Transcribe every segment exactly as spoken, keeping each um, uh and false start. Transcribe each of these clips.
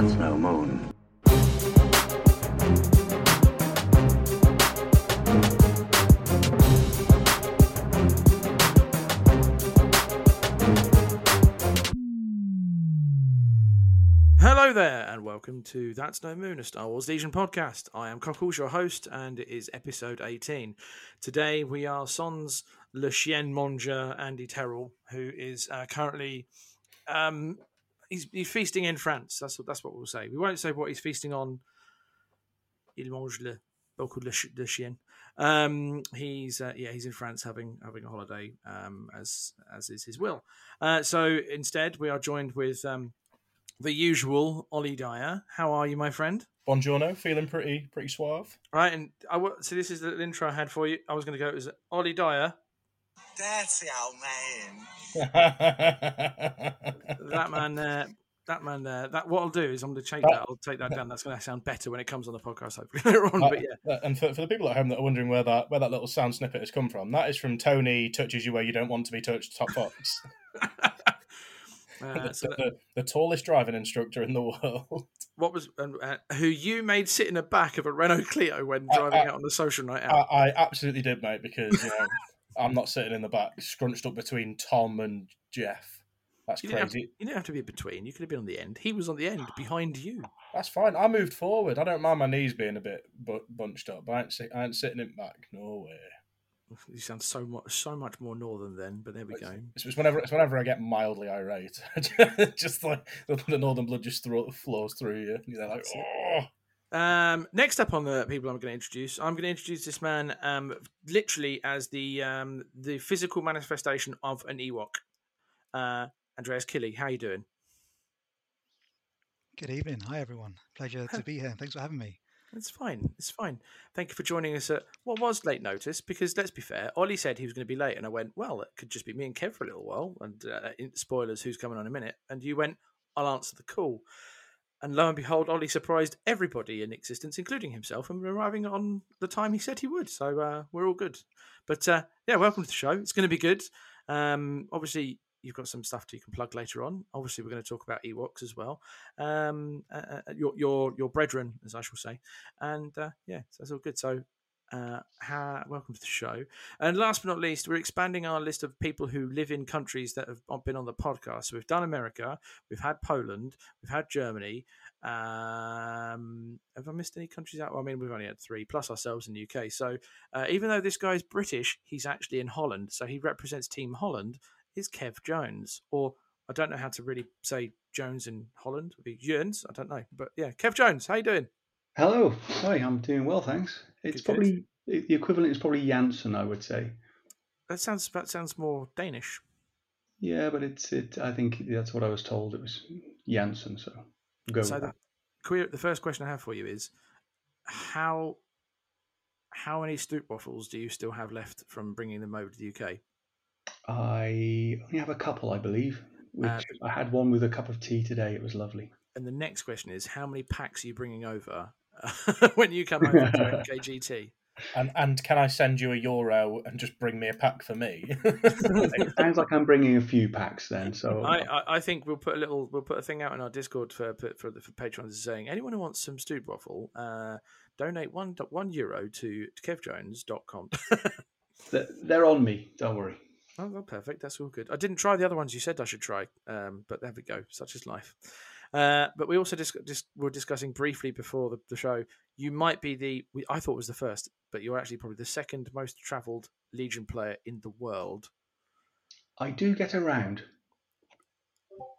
That's no moon. Hello there, and welcome to That's No Moon, a Star Wars Legion podcast. I am Cockles, your host, and it is episode eighteen. Today we are sans le chien manger Andy Terrell, who is uh, currently... Um, He's, he's feasting in France. That's what that's what we'll say. We won't say what he's feasting on. Il mange le beaucoup de ch- chien. Um, he's uh, yeah, he's in France having having a holiday, um, as as is his will. Uh, so instead, we are joined with um, the usual Ollie Dyer. How are you, my friend? Buongiorno. Feeling pretty pretty suave. Right, and I w- so this is the intro I had for you. I was going to go as Ollie Dyer. Dirty old man. That man there, uh, that man there. Uh, that what I'll do is I'm going to take that. I'll take that down. That's going to sound better when it comes on the podcast, hopefully later on. But yeah. And for, for the people at home that are wondering where that where that little sound snippet has come from, that is from Tony touches you where you don't want to be touched. Top Fox, uh, the, so that, the, the tallest driving instructor in the world. What was uh, who you made sit in the back of a Renault Clio when driving I, I, out on the social night out? I, I absolutely did, mate, because you know, I'm not sitting in the back, scrunched up between Tom and Jeff. That's you crazy. To, you didn't have to be between. You could have been on the end. He was on the end, behind you. That's fine. I moved forward. I don't mind my knees being a bit bunched up. But I ain't, sit, I ain't sitting in back. No way. You sound so much, so much more northern then, but there we it's, go. It's whenever, it's whenever I get mildly irate. Just like the northern blood just throw, flows through you. You're like, that's oh. It. Um, next up on the people I'm going to introduce, I'm going to introduce this man um, literally as the um, the physical manifestation of an Ewok. Uh, Andreas Killy, how are you doing? Good evening. Hi, everyone. Pleasure to be here. Thanks for having me. It's fine. It's fine. Thank you for joining us at what was late notice, because let's be fair, Ollie said he was going to be late, and I went, well, it could just be me and Kev for a little while, and uh, spoilers, who's coming on in a minute, and you went, I'll answer the call. And lo and behold, Ollie surprised everybody in existence, including himself, and arriving on the time he said he would. So uh, we're all good. But uh, yeah, welcome to the show. It's going to be good. Um, obviously, you've got some stuff that you can plug later on. Obviously, we're going to talk about Ewoks as well. Um, uh, your your your brethren, as I shall say. And uh, yeah, so that's all good. So uh, ha- welcome to the show. And last but not least, we're expanding our list of people who live in countries that have been on the podcast. So we've done America, we've had Poland, we've had Germany. Um, have I missed any countries out? Well, I mean, we've only had three plus ourselves in the U K. So uh, even though this guy's British, he's actually in Holland. So he represents Team Holland. Is Kev Jones, or I don't know how to really say Jones in Holland. It'd be Jones. I don't know, but yeah, Kev Jones, how you doing? Hello. Hi, I'm doing well, thanks. It's good, probably good. The equivalent is probably Janssen, I would say. That sounds that sounds more Danish. Yeah, but it's it. I think that's what I was told. It was Janssen, so go. So with that. The first question I have for you is how how many Stroop waffles do you still have left from bringing them over to the U K? I only have a couple, I believe. Which uh, I had one with a cup of tea today. It was lovely. And the next question is, how many packs are you bringing over? when you come over to M K G T. And, and can I send you a euro and just bring me a pack for me? It sounds like I'm bringing a few packs then. So I, I, I think we'll put a little we'll put a thing out in our Discord for for, for the for patrons saying anyone who wants some Stroopwafel, uh, donate one one euro to, to kev jones dot com. They're on me. Don't worry. Oh, well, perfect. That's all good. I didn't try the other ones you said I should try, um, but there we go. Such is life. Uh, but we also dis- dis- were discussing briefly before the, the show, you might be the, we, I thought was the first, but you're actually probably the second most travelled Legion player in the world. I do get around.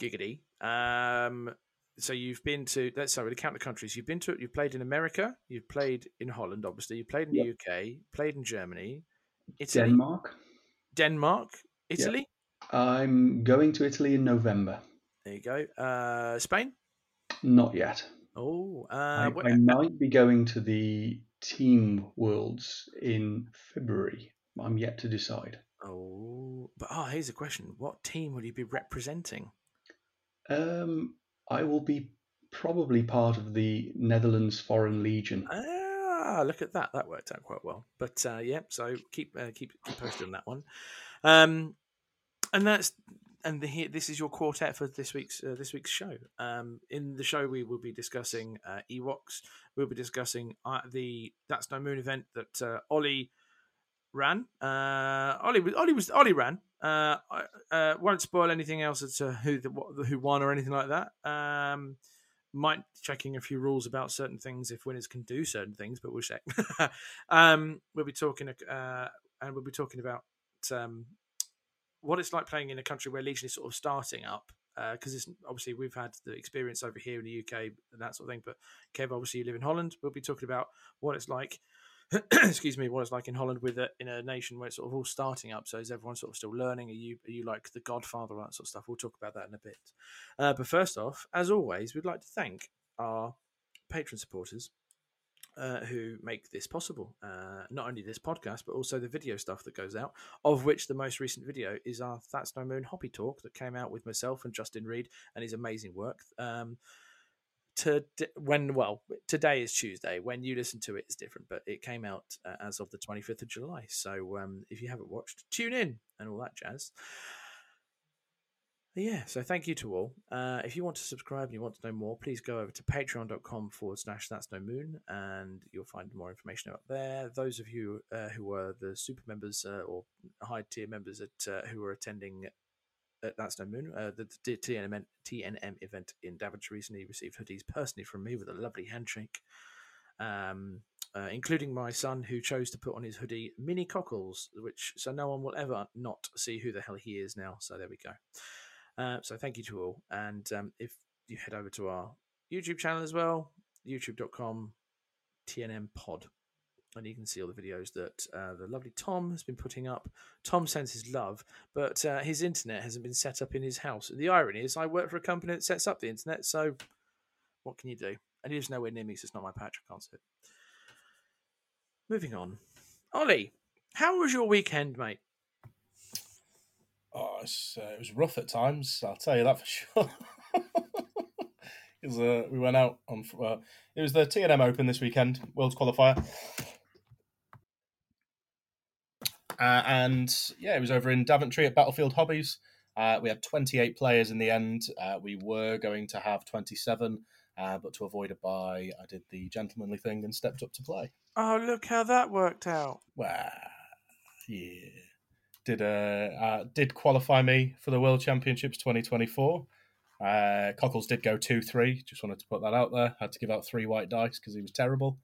Giggity. Um, so you've been to, let's say, we'll count the countries. You've been to, you've played in America, you've played in Holland, obviously, you've played in yep. the U K, played in Germany. Italy, Denmark. Denmark. Italy? Yep. I'm going to Italy in November. There you go. Uh, Spain? Not yet. Oh, uh, I, what, I might be going to the Team Worlds in February. I'm yet to decide. Oh, but ah, oh, here's a question: what team will you be representing? Um, I will be probably part of the Netherlands Foreign Legion. Ah, look at that! That worked out quite well. But uh, yeah, so keep uh, keep keep posting on that one. Um, and that's. and the, here, this is your quartet for this week's uh, this week's show. Um, in the show, we will be discussing uh, Ewoks. We'll be discussing uh, the That's No Moon event that uh, Ollie ran. Uh, Ollie was Ollie was Ollie ran. Uh, I uh, won't spoil anything else as to who the, what, who won or anything like that. Um, might checking a few rules about certain things if winners can do certain things, but we'll check. um, we'll be talking uh, and we'll be talking about. Um, what it's like playing in a country where Legion is sort of starting up, because uh, it's obviously we've had the experience over here in the U K and that sort of thing, but Kev, obviously you live in Holland. We'll be talking about what it's like excuse me what it's like in Holland with a, in a nation where it's sort of all starting up. So is everyone sort of still learning? Are you are you like the Godfather, all that sort of stuff? We'll talk about that in a bit, uh, but first off, as always, we'd like to thank our patron supporters Uh, who make this possible, uh, not only this podcast but also the video stuff that goes out, of which the most recent video is our That's No Moon Hoppy Talk that came out with myself and Justin Reed and his amazing work. Um, to when well today is Tuesday, when you listen to it it's different, but it came out uh, as of the twenty-fifth of July, so um, if you haven't watched, tune in and all that jazz. Yeah, so thank you to all. Uh, if you want to subscribe and you want to know more, please go over to patreon.com forward slash that's no moon and you'll find more information out there. Those of you uh, who are the super members uh, or high tier members at, uh, who are attending at That's No Moon, uh, the, the T N M event in Daventry recently, received hoodies personally from me with a lovely handshake, um, uh, including my son, who chose to put on his hoodie Mini Cockles, which so no one will ever not see who the hell he is now. So there we go. Uh, so thank you to all, and um, if you head over to our YouTube channel as well, youtube dot com T N M pod, and you can see all the videos that uh, the lovely Tom has been putting up. Tom sends his love, but uh, his internet hasn't been set up in his house. The irony is I work for a company that sets up the internet, so what can you do? And he lives nowhere near me, so it's not my patch, I can't see it. Moving on. Ollie, how was your weekend, mate? Oh, it was, uh, it was rough at times. I'll tell you that for sure. it was, uh, we went out on. Uh, it was the T N M Open this weekend, World's Qualifier, uh, and yeah, it was over in Daventry at Battlefield Hobbies. Uh, we had twenty-eight players in the end. Uh, we were going to have twenty-seven, uh, but to avoid a bye, I did the gentlemanly thing and stepped up to play. Oh, look how that worked out! Wow, yeah. Did uh, uh did qualify me for the World Championships twenty twenty-four. Uh, Cockles did go two three. Just wanted to put that out there. Had to give out three white dice because he was terrible.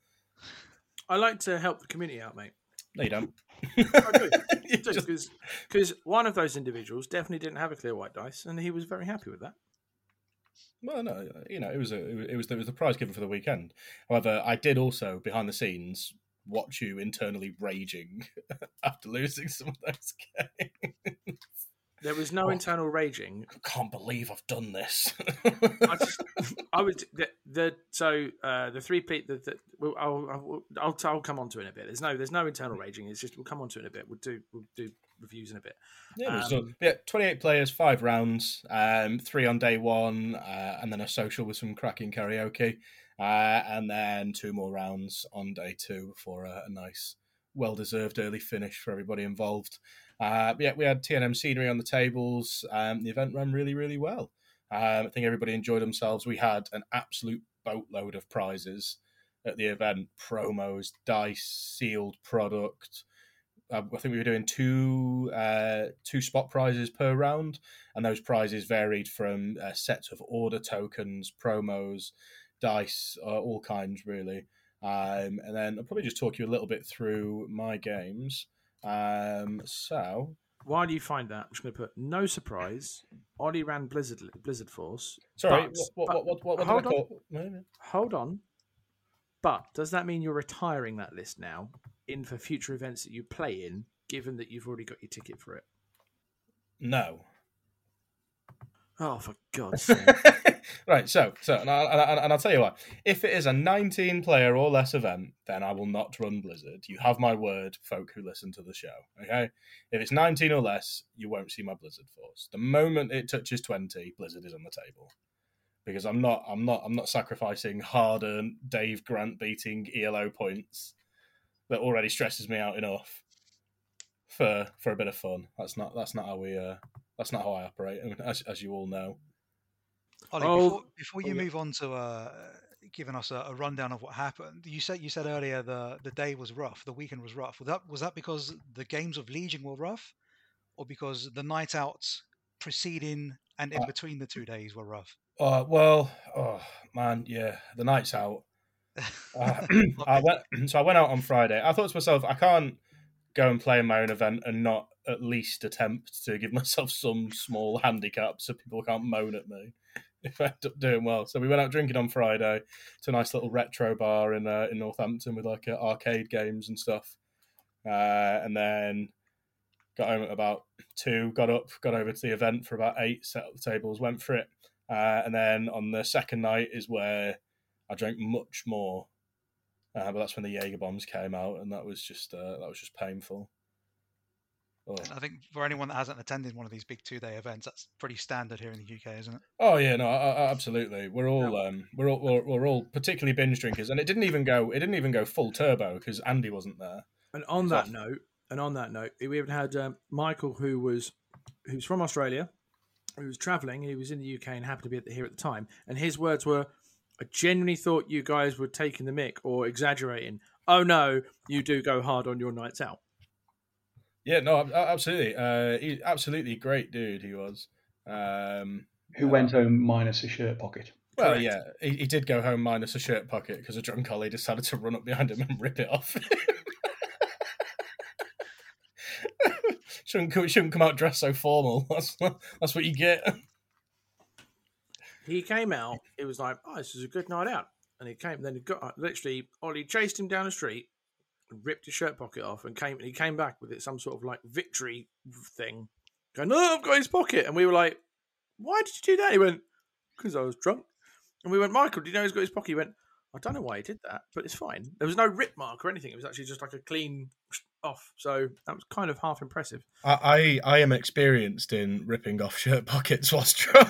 I like to help the community out, mate. No, you don't. I do. Because just... one of those individuals definitely didn't have a clear white dice, and he was very happy with that. Well, no, you know, it was a, it was it was the prize given for the weekend. However, I did also behind the scenes watch you internally raging after losing some of those games. There was no oh, internal raging. I can't believe I've done this. I, just, I would the, the so uh, the three P. The, the, well, I'll, I'll I'll I'll come on to it in a bit. There's no there's no internal raging. It's just we'll come on to it in a bit. We'll do we'll do reviews in a bit. Yeah, um, so, yeah. twenty-eight players, five rounds, um, three on day one, uh, and then a social with some cracking karaoke. Uh, and then two more rounds on day two for a, a nice, well-deserved early finish for everybody involved. Uh, yeah, we had T N M scenery on the tables. Um, the event ran really, really well. Um, I think everybody enjoyed themselves. We had an absolute boatload of prizes at the event: promos, dice, sealed product. Uh, I think we were doing two uh, two spot prizes per round, and those prizes varied from uh, sets of order tokens, promos, dice, uh, all kinds really. Um, and then I'll probably just talk you a little bit through my games. Um, so while you find that, I'm just going to put no surprise. Ollie ran Blizzard Blizzard Force. Sorry, but, what, what, what, what, what hold on. No, no. Hold on. But does that mean you're retiring that list now in for future events that you play in, given that you've already got your ticket for it? No. Oh, for God's sake. Right, so, so and, I, and, I, and I'll tell you what. If it is a nineteen-player or less event, then I will not run Blizzard. You have my word, folk who listen to the show, okay? If it's nineteen or less, you won't see my Blizzard Force. The moment it touches twenty, Blizzard is on the table. Because I'm not I'm not, I'm not sacrificing hard-earned Dave Grant-beating E L O points that already stresses me out enough for for a bit of fun. That's not that's not how we uh, that's not how I operate, I mean, as as you all know. Ollie, oh, before, before you oh, yeah. move on to uh, giving us a, a rundown of what happened, you said you said earlier the the day was rough, the weekend was rough. Was that was that because the games of Legion were rough, or because the night outs preceding and in uh, between the two days were rough? Uh, well, oh man, yeah, the nights out. uh, I went, so I went out on Friday. I thought to myself, I can't go and play in my own event and not at least attempt to give myself some small handicap so people can't moan at me if I end up doing well. So we went out drinking on Friday to a nice little retro bar in uh, in Northampton with like uh, arcade games and stuff. Uh, and then got home at about two, got up, got over to the event for about eight, set up the tables, went for it. Uh, and then on the second night is where I drank much more, uh, but that's when the Jaeger bombs came out, and that was just uh, that was just painful. Oh. I think for anyone that hasn't attended one of these big two-day events, that's pretty standard here in the U K, isn't it? Oh yeah, no, I, I, absolutely. We're all no. um, we're all we're, we're all particularly binge drinkers, and it didn't even go it didn't even go full turbo because Andy wasn't there. And on that note, and on that note, we even had um, Michael, who was who's from Australia, who was travelling, he was in the U K and happened to be at the, here at the time, and his words were, I genuinely thought you guys were taking the mick or exaggerating. Oh, no, you do go hard on your nights out. Yeah, no, absolutely. Uh, he's absolutely great dude, he was. Um, Who uh, went home minus a shirt pocket. Well, correct. yeah, he, he did go home minus a shirt pocket because a drunk collie decided to run up behind him and rip it off. shouldn't, shouldn't come out dressed so formal. That's, that's what you get. He came out, it was like, oh, this is a good night out. And he came, then he got, literally, Ollie chased him down the street, ripped his shirt pocket off, and came. And he came back with it, some sort of like victory thing, going, oh, I've got his pocket. And we were like, why did you do that? He went, because I was drunk. And we went, Michael, do you know he's got his pocket? He went, I don't know why he did that, but it's fine. There was no rip mark or anything. It was actually just like a clean off. So that was kind of half impressive. I, I, I am experienced in ripping off shirt pockets whilst drunk.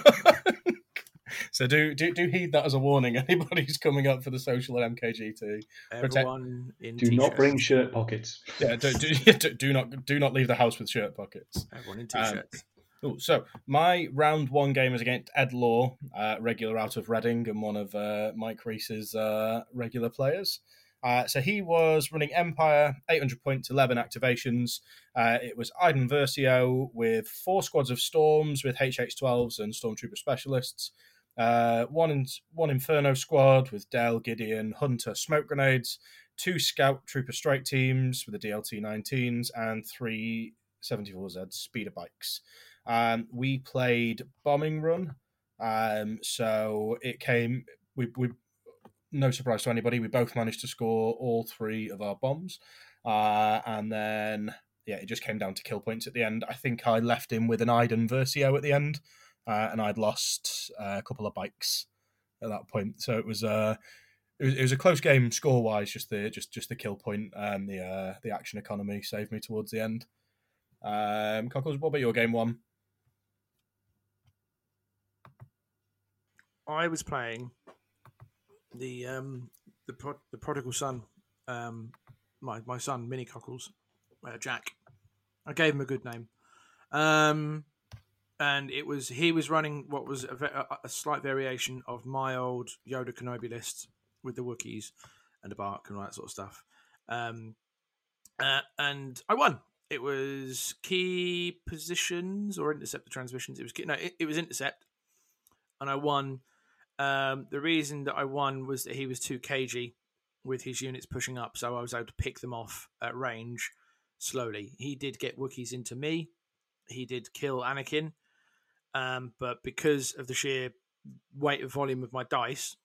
So do, do do heed that as a warning. Anybody who's coming up for the social at M K G T, everyone protect... in do t-shirts. Not bring shirt pockets. Yeah, do, do, do not do not leave the house with shirt pockets. Everyone in t-shirts. Um, ooh, so my round one game is against Ed Law, uh, regular out of Reading and one of uh, Mike Reese's uh, regular players. Uh, so he was running Empire, eight hundred points, eleven activations. Uh, it was Iden Versio with four squads of Storms with H H twelves and Stormtrooper specialists. Uh, one in, one Inferno squad with Dell, Gideon, Hunter, Smoke Grenades, two Scout Trooper Strike teams with the D L T nineteens, and three seventy-four Z Speeder Bikes. Um, we played Bombing Run, um, so it came, we, we no surprise to anybody, we both managed to score all three of our bombs, uh, and then, yeah, it just came down to kill points at the end. I think I left him with an Iden Versio at the end. Uh, and I'd lost uh, a couple of bikes at that point, so it was a uh, it was, it was a close game score wise. Just the just just the kill point and the uh, the action economy saved me towards the end. Um, Cockles, what about your game one? I was playing the um, the pro- the prodigal son, um, my my son Mini Cockles, uh, Jack. I gave him a good name. Um, And it was he was running what was a, a slight variation of my old Yoda Kenobi list with the Wookiees and the Bark and all that sort of stuff. Um, uh, and I won. It was key positions or intercept the transmissions. It was no, it, it was intercept, and I won. Um, the reason that I won was that he was too cagey with his units pushing up, so I was able to pick them off at range slowly. He did get Wookiees into me. He did kill Anakin. Um, but because of the sheer weight and volume of my dice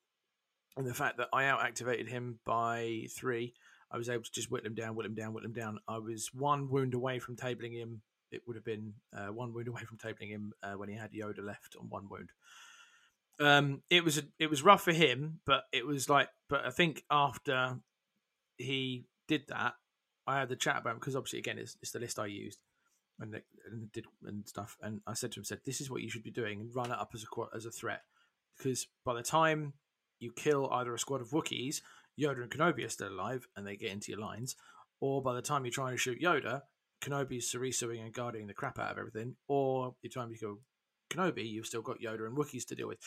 and the fact that I out-activated him by three, I was able to just whittle him down, whittle him down, whittle him down. I was one wound away from tabling him. It would have been uh, one wound away from tabling him uh, when he had Yoda left on one wound. Um, it was a, it was rough for him, but it was like. But I think after he did that, I had the chat about him because obviously, again, it's, it's the list I used. And, they, and did and stuff, and I said to him, "said This is what you should be doing, and run it up as a as a threat, because by the time you kill either a squad of Wookiees, Yoda and Kenobi are still alive, and they get into your lines, or by the time you're trying to shoot Yoda, Kenobi, Sarisuing and guarding the crap out of everything, or each time you go Kenobi, you've still got Yoda and Wookiees to deal with.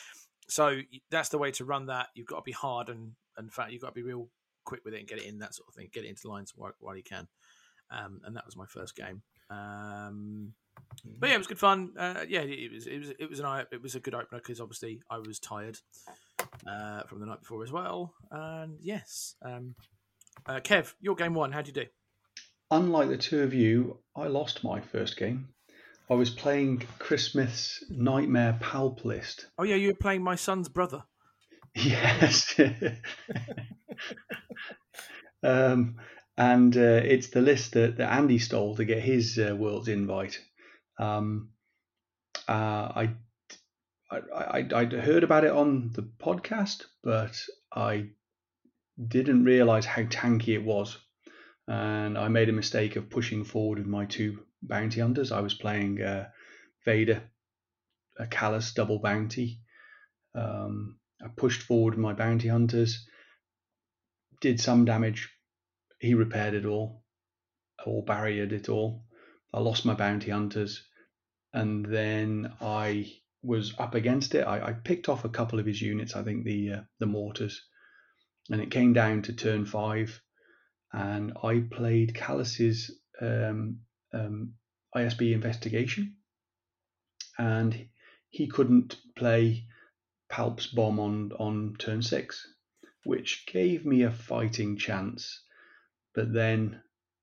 So that's the way to run that. You've got to be hard and, and fat. You've got to be real quick with it and get it in, that sort of thing. Get it into lines while, while you can. Um, and that was my first game. Um, but yeah, it was good fun. Uh, yeah, it was it was it was an it was a good opener because obviously I was tired uh, from the night before as well. And yes, um, uh, Kev, your game one. How'd you do? Unlike the two of you, I lost my first game. I was playing Chris Smith's Nightmare Palp list. Oh yeah, you were playing my son's brother. Yes. um, and uh, it's the list that, that Andy stole to get his uh, World's Invite. Um, uh, I, I, I, I'd heard about it on the podcast, but I didn't realise how tanky it was. And I made a mistake of pushing forward with my two bounty hunters. I was playing uh, Vader, a Callus double bounty. Um, I pushed forward with my bounty hunters, did some damage. He repaired it all, or barriered it all. I lost my bounty hunters, and then I was up against it. I, I picked off a couple of his units, I think the uh, the mortars, and it came down to turn five. And I played Callus's um, um, I S B investigation, and he couldn't play Palp's bomb on, on turn six, which gave me a fighting chance. But then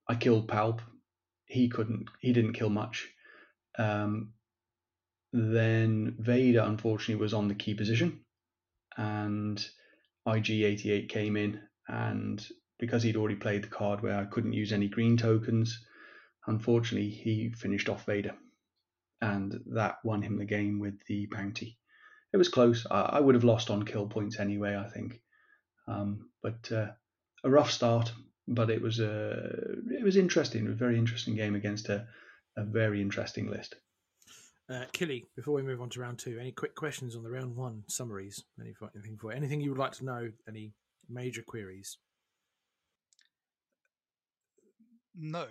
I killed Palp. He couldn't. He didn't kill much. Um, then Vader, unfortunately, was on the key position, and I G eighty-eight came in, and because he'd already played the card where I couldn't use any green tokens, unfortunately, he finished off Vader. And that won him the game with the bounty. It was close. I, I would have lost on kill points anyway, I think. Um, but uh, a rough start, but it was a, it was interesting. It was a very interesting game against a, a very interesting list. Uh, Killy, before we move on to round two, any quick questions on the round one summaries? Anything for anything you would like to know? Any major queries? No,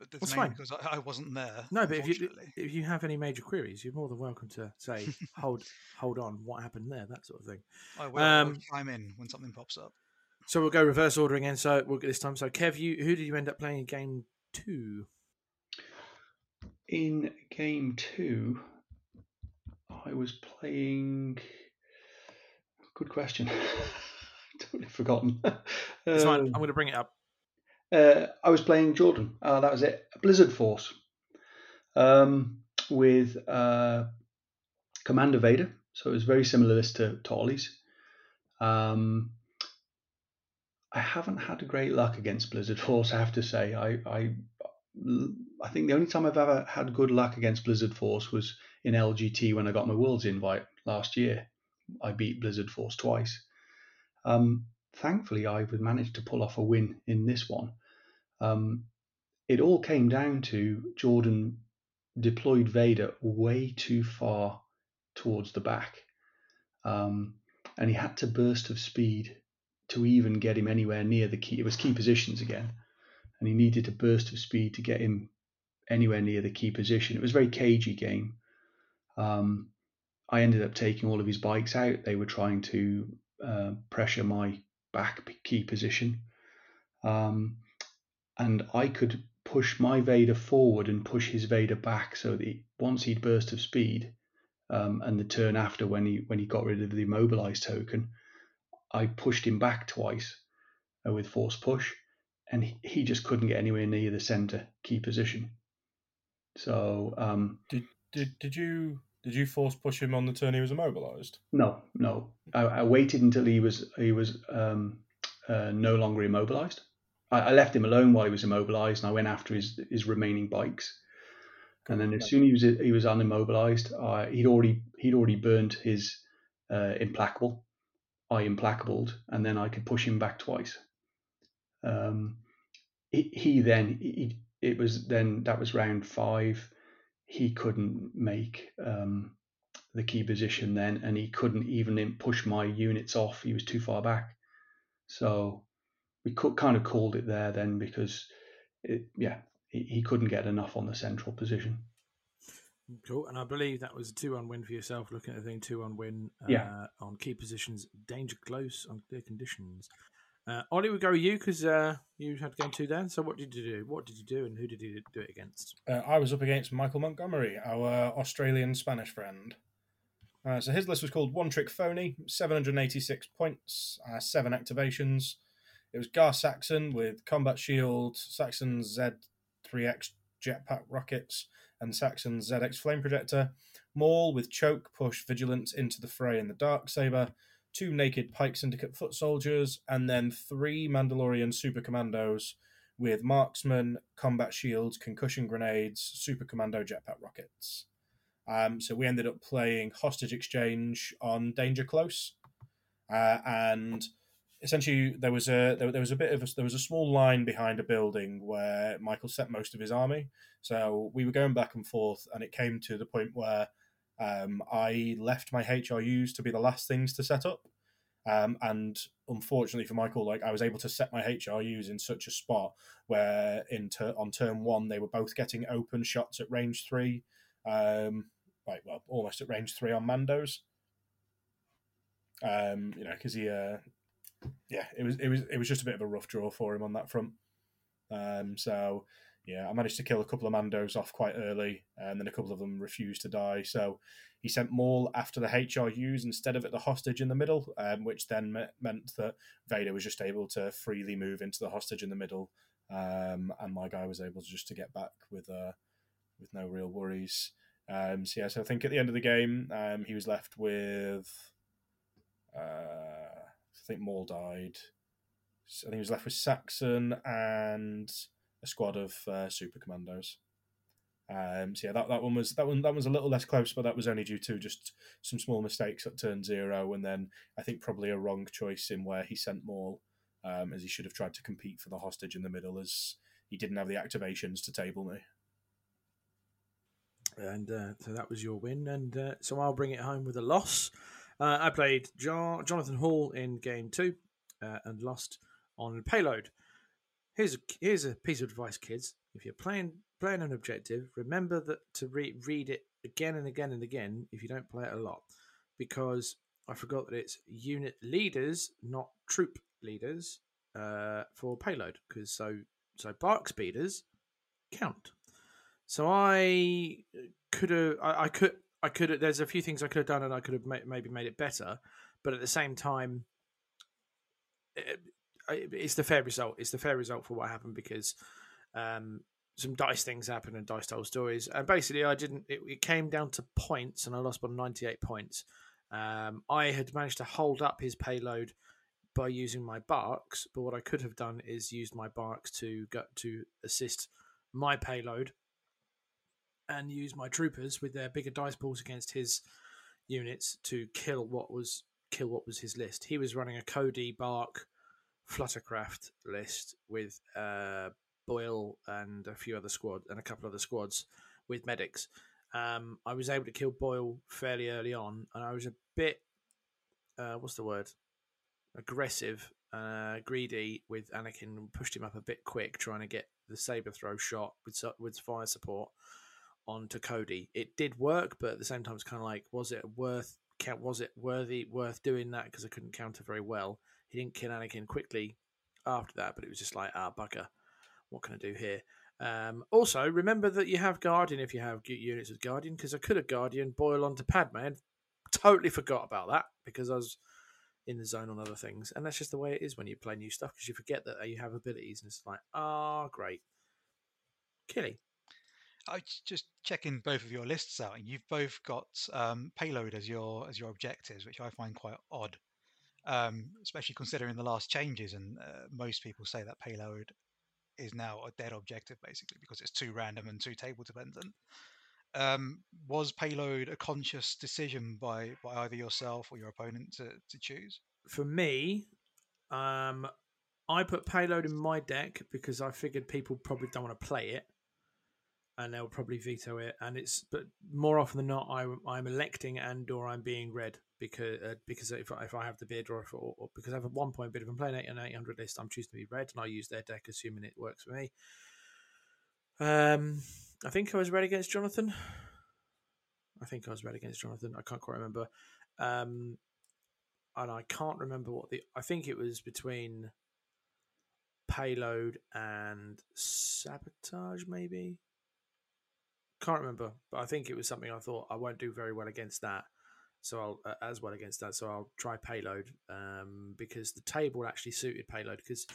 but that's fine because I, I wasn't there. No, but if you if you have any major queries, you're more than welcome to say, "Hold, hold on, what happened there?" That sort of thing. I will, um, I will chime in when something pops up. So we'll go reverse order again. So we'll get this time. So Kev, you who did you end up playing in game two? In game two, I was playing. Good question. Totally forgotten. It's fine. I'm going to bring it up. Uh, I was playing Jordan. Uh, that was it. Blizzard Force um, with uh, Commander Vader. So it was very similar list to, to Ollie's. Um, I haven't had great luck against Blizzard Force, I have to say. I, I I think the only time I've ever had good luck against Blizzard Force was in L G T when I got my World's Invite last year. I beat Blizzard Force twice. Um, thankfully, I've managed to pull off a win in this one. Um, it all came down to Jordan deployed Vader way too far towards the back. Um, and he had to burst of speed to even get him anywhere near the key. It was key positions again, and he needed a burst of speed to get him anywhere near the key position. It was a very cagey game. Um, I ended up taking all of his bikes out. They were trying to uh, pressure my back key position. Um, and I could push my Vader forward and push his Vader back so that he, once he'd burst of speed um, and the turn after when he, when he got rid of the immobilized token, I pushed him back twice uh, with force push, and he, he just couldn't get anywhere near the center key position. So um, did, did did you did you force push him on the turn he was immobilized? No, no. I, I waited until he was he was um, uh, no longer immobilized. I, I left him alone while he was immobilized, and I went after his his remaining bikes. And then as soon as he was he was unimmobilized, uh, he'd already he'd already burned his uh, implacable. I implacabled, and then I could push him back twice. Um, he, he then he, it was then that was round five. He couldn't make um, the key position then, and he couldn't even push my units off. He was too far back, so we could, kind of called it there then because it, yeah, he, he couldn't get enough on the central position. Cool, and I believe that was a two-one win for yourself, looking at the thing, two-one win uh, yeah. on key positions, danger close on clear conditions. Uh, Ollie, we go with you because uh, you had game two down. So what did you do? What did you do and who did you do it against? Uh, I was up against Michael Montgomery, our Australian-Spanish friend. Uh, so his list was called One Trick Phony, seven hundred eighty-six points, uh, seven activations. It was Gar Saxon with Combat Shield, Saxon Z three X Jetpack Rockets, and Saxon Z X Flame Projector. Maul with Choke, Push, Vigilance, Into the Fray, and the Darksaber. Two naked Pike Syndicate foot soldiers, and then three Mandalorian super commandos with marksman, combat shields, concussion grenades, super commando jetpack rockets. Um, so we ended up playing hostage exchange on danger close, uh, and essentially there was a there, there was a bit of a, there was a small line behind a building where Michael set most of his army. So we were going back and forth, and it came to the point where. Um, I left my H R Us to be the last things to set up, um, and unfortunately for Michael, like I was able to set my H R Us in such a spot where in ter- on turn one they were both getting open shots at range three, um, like well almost at range three on Mandos. Um, you know, because he, uh, yeah, it was it was it was just a bit of a rough draw for him on that front. Um, so. Yeah, I managed to kill a couple of Mandos off quite early, and then a couple of them refused to die. So he sent Maul after the H R Us instead of at the hostage in the middle, um, which then me- meant that Vader was just able to freely move into the hostage in the middle, um, and my guy was able to just to get back with uh, with no real worries. Um, so yeah, so I think at the end of the game, um, he was left with, uh, I think Maul died. So I think he was left with Saxon and. A squad of uh, super commandos. Um, so yeah, that, that one was that one that was a little less close, but that was only due to just some small mistakes at turn zero, and then I think probably a wrong choice in where he sent Maul, um, as he should have tried to compete for the hostage in the middle, as he didn't have the activations to table me. And uh, so that was your win, and uh, so I'll bring it home with a loss. Uh, I played John- Jonathan Hall in game two uh, and lost on payload. Here's a, here's a piece of advice, kids. If you're playing playing an objective, remember that to re- read it again and again and again if you don't play it a lot, because I forgot that it's unit leaders, not troop leaders, uh, for payload. Because so so bark speeders count. So I could have I, I could I could there's a few things I could have done and I could have ma- maybe made it better, but at the same time. It, It's the fair result. It's the fair result for what happened because um, some dice things happened and dice told stories. And basically, I didn't. It, it came down to points, and I lost by ninety-eight points. Um, I had managed to hold up his payload by using my barks, but what I could have done is used my barks to go, to assist my payload and use my troopers with their bigger dice pools against his units to kill what was kill what was his list. He was running a Cody bark. Fluttercraft list with uh, Boyle and a few other squads and a couple other squads with medics. Um, I was able to kill Boyle fairly early on, and I was a bit uh, what's the word? Aggressive, uh, greedy with Anakin. Pushed him up a bit quick, trying to get the saber throw shot with with fire support onto Cody. It did work, but at the same time, it's kind of like, was it worth? Was it worthy? Worth doing that because I couldn't counter very well. He didn't kill Anakin quickly after that, but it was just like, ah, bugger, what can I do here? Um, also, remember that you have Guardian if you have units with Guardian, because I could have Guardian Boyle onto Padme and totally forgot about that because I was in the zone on other things. And that's just the way it is when you play new stuff, because you forget that you have abilities and it's like, ah, oh, great. Killy. I just checking both of your lists out, and you've both got um, payload as your as your objectives, which I find quite odd. Um, especially considering the last changes, and uh, most people say that payload is now a dead objective, basically, because it's too random and too table dependent. Um, was payload a conscious decision by, by either yourself or your opponent to, to choose? For me, um, I put payload in my deck because I figured people probably don't want to play it, and they'll probably veto it. And it's but more often than not, I, I'm electing and or I'm being read. Because uh, because if I, if I have the bid or, if, or, or because I have a one point bid, if I'm playing an eight hundred list, I'm choosing to be red, and I use their deck assuming it works for me. Um, I think I was red against Jonathan. I think I was red against Jonathan. I can't quite remember. Um, and I can't remember what the... I think it was between Payload and Sabotage, maybe? Can't remember. But I think it was something I thought, I won't do very well against that. So I'll uh, as well against that. So I'll try Payload, um, because the table actually suited Payload, because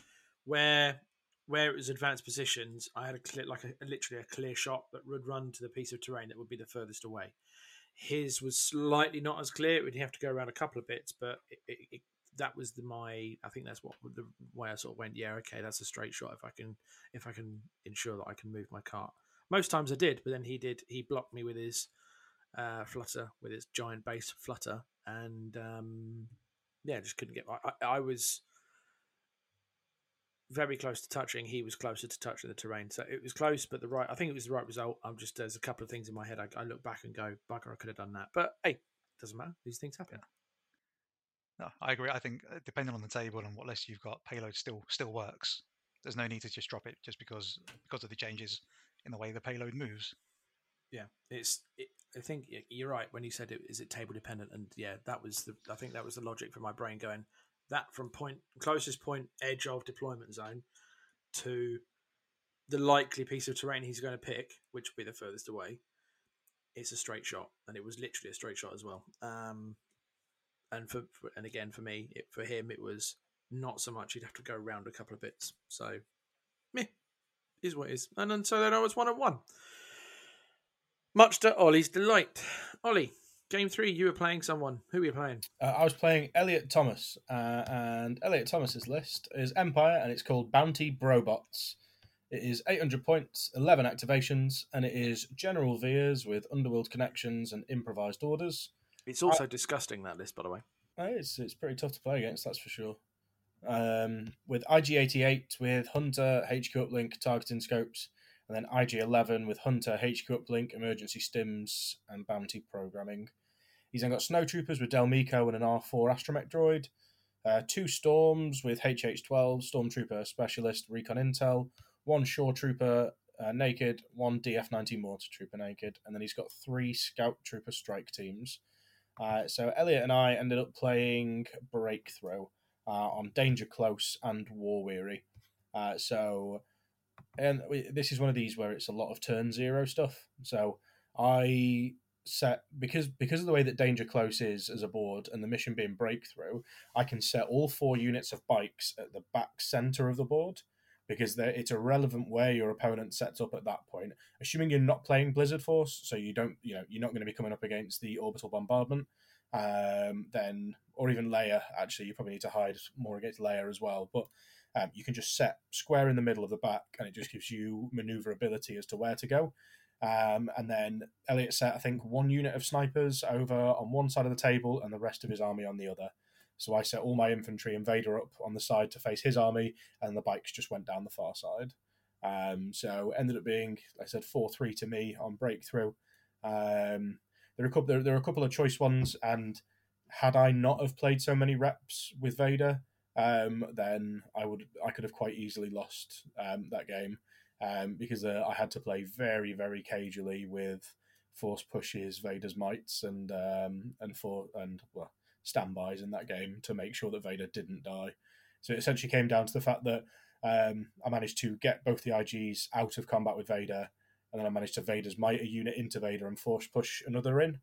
where... Where it was advanced positions, I had a clear, like a, literally a clear shot that would run to the piece of terrain that would be the furthest away. His was slightly not as clear; we'd have to go around a couple of bits, but it, it, it, that was the my. I think that's what the way I sort of went. Yeah, okay, that's a straight shot. If I can, if I can ensure that I can move my cart, most times I did. But then he did. He blocked me with his uh, flutter, with his giant base flutter, and um, yeah, just couldn't get. I, I, I was. Very close to touching. He was closer to touching the terrain, so it was close, but the right. I think it was the right result. I'm just there's a couple of things in my head. I, I look back and go, "Bugger, I could have done that." But hey, doesn't matter. These things happen. Yeah. No, I agree. I think depending on the table and what list you've got, Payload still still works. There's no need to just drop it just because because of the changes in the way the payload moves. Yeah, it's. It, I think you're right when you said it. Is it table dependent? And yeah, that was the. I think that was the logic for my brain going. That from point closest point edge of deployment zone to the likely piece of terrain he's going to pick, which will be the furthest away. It's a straight shot, and it was literally a straight shot as well. Um, and for, for and again for me, it, for him, it was not so much. He'd have to go around a couple of bits. So, meh, is what it is. And then so then I was one on one. Much to Ollie's delight, Ollie. Game three, you were playing someone. Who were you playing? Uh, I was playing Elliot Thomas, uh, and Elliot Thomas's list is Empire, and it's called Bounty Brobots. It is eight hundred points, eleven activations, and it is General Veers with Underworld connections and improvised orders. It's also I... disgusting, that list, by the way. It's it's pretty tough to play against, that's for sure. Um, with I G eighty-eight with Hunter, H Q uplink, targeting scopes, and then I G eleven with Hunter, H Q uplink, emergency stims, and bounty programming. He's then got Snowtroopers with Delmico and an R four Astromech droid. Uh, two Storms with H H twelve, Stormtrooper Specialist, Recon Intel. One Shore Trooper uh, Naked, one D F nineteen Mortar Trooper Naked. And then he's got three Scout Trooper Strike teams. Uh, so Elliot and I ended up playing Breakthrough uh, on Danger Close and War Weary. Uh, so and we, this is one of these where it's a lot of turn zero stuff. So I... set because because of the way that Danger Close is as a board and the mission being Breakthrough, I can set all four units of bikes at the back center of the board because it's irrelevant where your opponent sets up at that point, assuming you're not playing Blizzard Force, so you don't you know you're not going to be coming up against the orbital bombardment, um then or even Leia. Actually, you probably need to hide more against Leia as well, but um, you can just set square in the middle of the back and it just gives you maneuverability as to where to go. Um, and then Elliot set, I think, one unit of snipers over on one side of the table and the rest of his army on the other. So I set all my infantry and Vader up on the side to face his army, and the bikes just went down the far side. Um, so ended up being, like I said, four three to me on Breakthrough. Um, there, are a couple, there, there are a couple of choice ones, and had I not have played so many reps with Vader, um, then I would I could have quite easily lost um, that game. Um, because uh, I had to play very, very cagily with force pushes, Vader's mites, and um, and for and well standbys in that game to make sure that Vader didn't die. So it essentially came down to the fact that um, I managed to get both the I Gs out of combat with Vader, and then I managed to Vader's mite a unit into Vader and force push another in.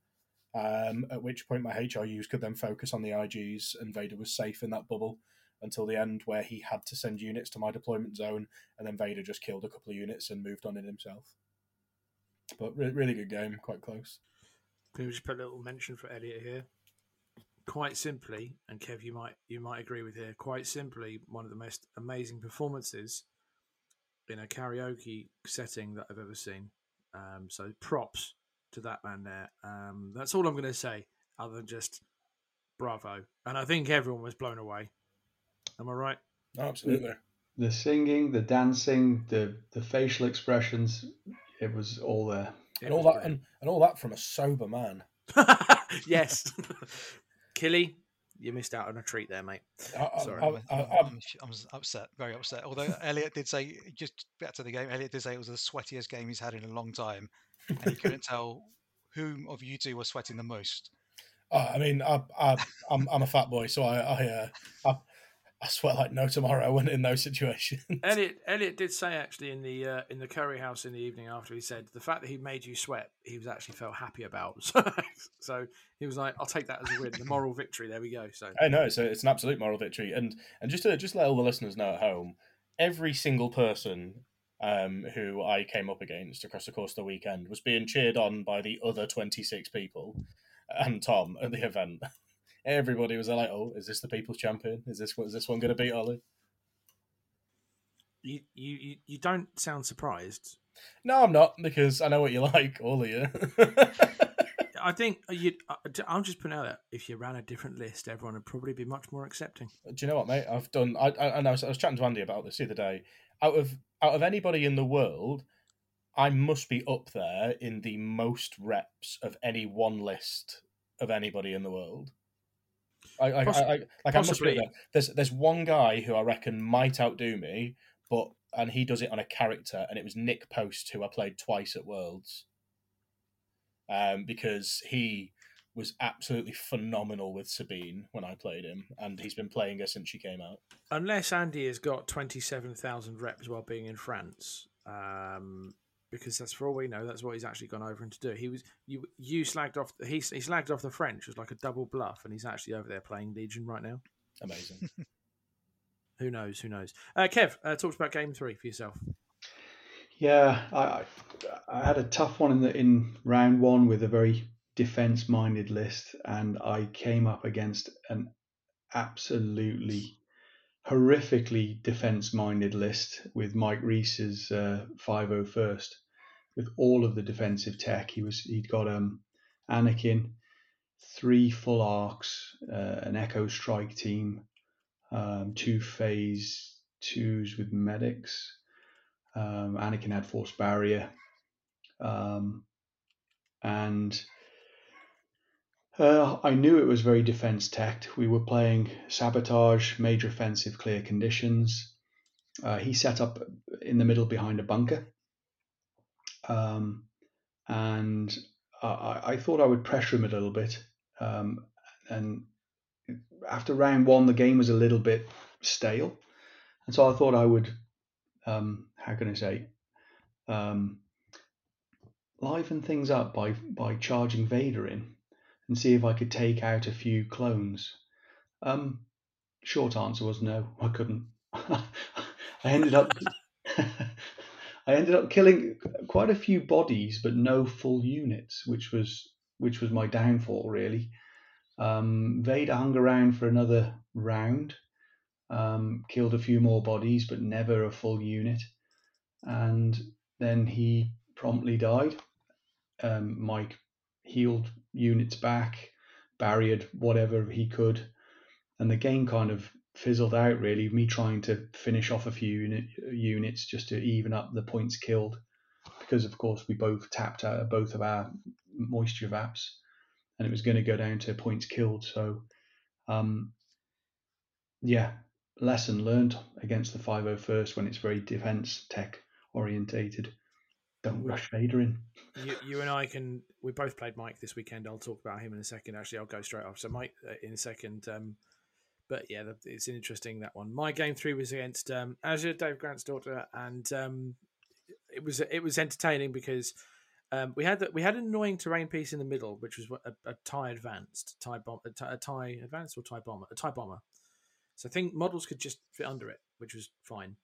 Um, at which point my H R Us could then focus on the I Gs, and Vader was safe in that bubble. Until the end where he had to send units to my deployment zone, and then Vader just killed a couple of units and moved on in himself. But re- really good game, quite close. Can we just put a little mention for Elliot here? Quite simply, and Kev, you might you might agree with here, quite simply, one of the most amazing performances in a karaoke setting that I've ever seen. Um, so props to that man there. Um, that's all I'm going to say, other than just bravo. And I think everyone was blown away. Am I right? Absolutely. The, the singing, the dancing, the, the facial expressions—it was all there, and all that, and, and all that from a sober man. Yes, Killy, you missed out on a treat there, mate. I, Sorry, I, I, I, I'm, I'm upset, very upset. Although Elliot did say, just back to the game, Elliot did say it was the sweatiest game he's had in a long time, and he couldn't tell whom of you two were sweating the most. Uh, I mean, I, I, I'm I'm a fat boy, so I I, uh, I I sweat like no tomorrow when in those situations. Elliot Elliot did say actually in the uh, in the curry house in the evening after, he said the fact that he made you sweat, he was actually felt happy about. So, so he was like, I'll take that as a win, the moral victory. There we go. So I know, so it's an absolute moral victory, and and just to just let all the listeners know at home, every single person um, who I came up against across the course of the weekend was being cheered on by the other twenty-six people. And Tom at the event, everybody was like, "Oh, is this the people's champion? Is this what is this one going to beat Ollie?" You you you don't sound surprised. No, I'm not, because I know what you like, Ollie. Yeah? I think you. I'm just putting out that if you ran a different list, everyone would probably be much more accepting. Do you know what, mate? I've done. I I, and I was I was chatting to Andy about this the other day. Out of out of anybody in the world, I must be up there in the most reps of any one list of anybody in the world. I, I, Poss- I, I like possibly. I must be up there. There's there's one guy who I reckon might outdo me, but and he does it on a character, and it was Nick Post, who I played twice at Worlds, um, because he was absolutely phenomenal with Sabine when I played him, and he's been playing her since she came out. Unless Andy has got twenty-seven thousand reps while being in France. Um... Because that's, for all we know, that's what he's actually gone over and to do. He was you you slagged off he, he slagged off the French. It was like a double bluff, and he's actually over there playing Legion right now. Amazing. Who knows? Who knows? Uh, Kev, uh, talk about game three for yourself. Yeah, I I had a tough one in the in round one with a very defense minded list, and I came up against an absolutely horrifically defence-minded list with Mike Reese's uh, five oh first, with all of the defensive tech. He was he'd got um Anakin, three full arcs, uh, an Echo Strike team, um, two phase twos with medics. Um, Anakin had Force Barrier, um, and. Uh, I knew it was very defense tech. We were playing Sabotage, Major Offensive, Clear Conditions. Uh, he set up in the middle behind a bunker. Um, and I, I thought I would pressure him a little bit. Um, and after round one, the game was a little bit stale. And so I thought I would, um, how can I say, um, liven things up by, by charging Vader in and see if I could take out a few clones. Um, short answer was no, I couldn't. I ended up I ended up killing quite a few bodies, but no full units, which was which was my downfall, really. Um, Vader hung around for another round, um, killed a few more bodies, but never a full unit. And then he promptly died. Um, Mike healed units back, barriered whatever he could, and the game kind of fizzled out, really, me trying to finish off a few unit, units just to even up the points killed, because of course we both tapped out of both of our moisture vaps, and it was going to go down to points killed. So um yeah lesson learned against the five oh first when it's very defense tech orientated. Don't rush Vader in. You, you and I can. We both played Mike this weekend. I'll talk about him in a second. Actually, I'll go straight off. So Mike uh, in a second. Um, but yeah, it's interesting, that one. My game three was against um, Azure, Dave Grant's daughter, and um, it was it was entertaining because um, we had the, we had an annoying terrain piece in the middle, which was a, a TIE advanced, TIE bomb, a, a TIE advanced or TIE bomber, a TIE bomber. So I think models could just fit under it, which was fine.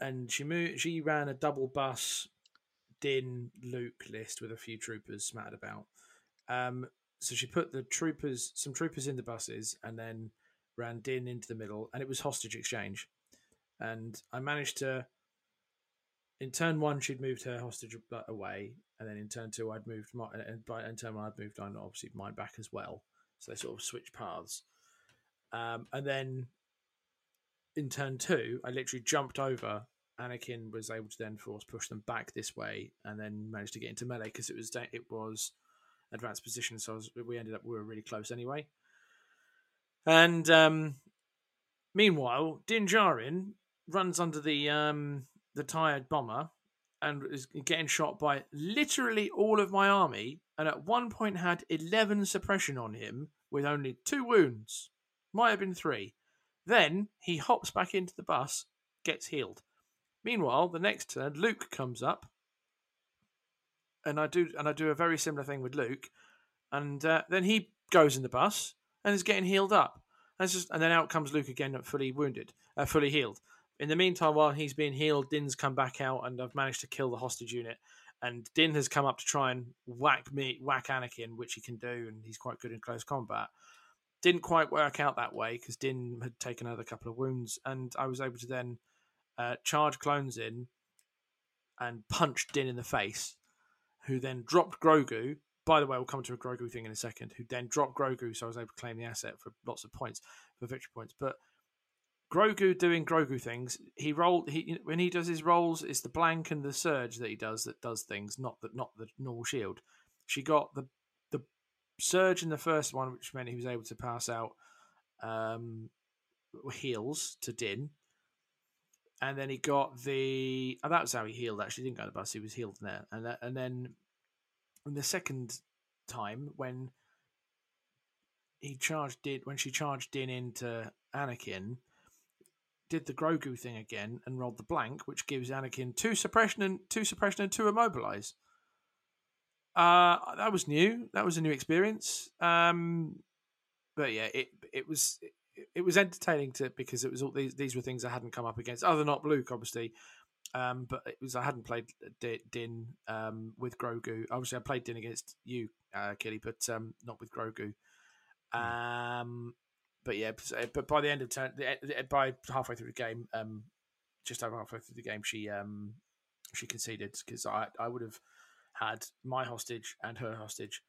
And she moved. She ran a double bus Din Luke list with a few troopers smattered about. Um, so she put the troopers, some troopers in the buses, and then ran Din into the middle, and it was hostage exchange. And I managed to, in turn one, she'd moved her hostage away, and then in turn two, I'd moved my, and by in turn one, I'd moved on obviously mine back as well. So they sort of switched paths. Um, and then in turn two, I literally jumped over. Anakin was able to then force push them back this way, and then managed to get into melee because it was it was advanced position. So I was, we ended up we were really close anyway. And um, meanwhile, Din Djarin runs under the um, the tired bomber and is getting shot by literally all of my army, and at one point had eleven suppression on him with only two wounds. Might have been three. Then he hops back into the bus, gets healed. Meanwhile, the next turn, Luke comes up, and I do and I do a very similar thing with Luke, and uh, then he goes in the bus and is getting healed up. And, just, and then out comes Luke again, fully wounded, uh, fully healed. In the meantime, while he's being healed, Din's come back out, and I've managed to kill the hostage unit. And Din has come up to try and whack me, whack Anakin, which he can do, and he's quite good in close combat. Didn't quite work out that way because Din had taken another couple of wounds, and I was able to then uh, charge clones in and punch Din in the face, who then dropped Grogu. By the way, we'll come to a Grogu thing in a second, who then dropped Grogu, so I was able to claim the asset for lots of points, for victory points. But Grogu doing Grogu things, he rolled. He when he does his rolls, it's the blank and the surge that he does that does things, not the, not the normal shield. She got the the surge in the first one, which meant he was able to pass out um, heals to Din. And then he got the... Oh, that was how he healed, actually. He didn't go to the bus. He was healed there. And, that, and then... And the second time when he charged Din, when she charged Din into Anakin, did the Grogu thing again and rolled the blank, which gives Anakin two suppression and two suppression and two immobilize. Uh that was new. That was a new experience. Um, but yeah, it it was it, it was entertaining to because it was all these these were things I hadn't come up against, other than not Luke, obviously. Um, but it was I hadn't played Din um, with Grogu. Obviously, I played Din against you, uh, Killy, but um, not with Grogu. Um, but yeah, but by the end of turn, by halfway through the game, um, just over halfway through the game, she um, she conceded because I I would have had my hostage and her hostage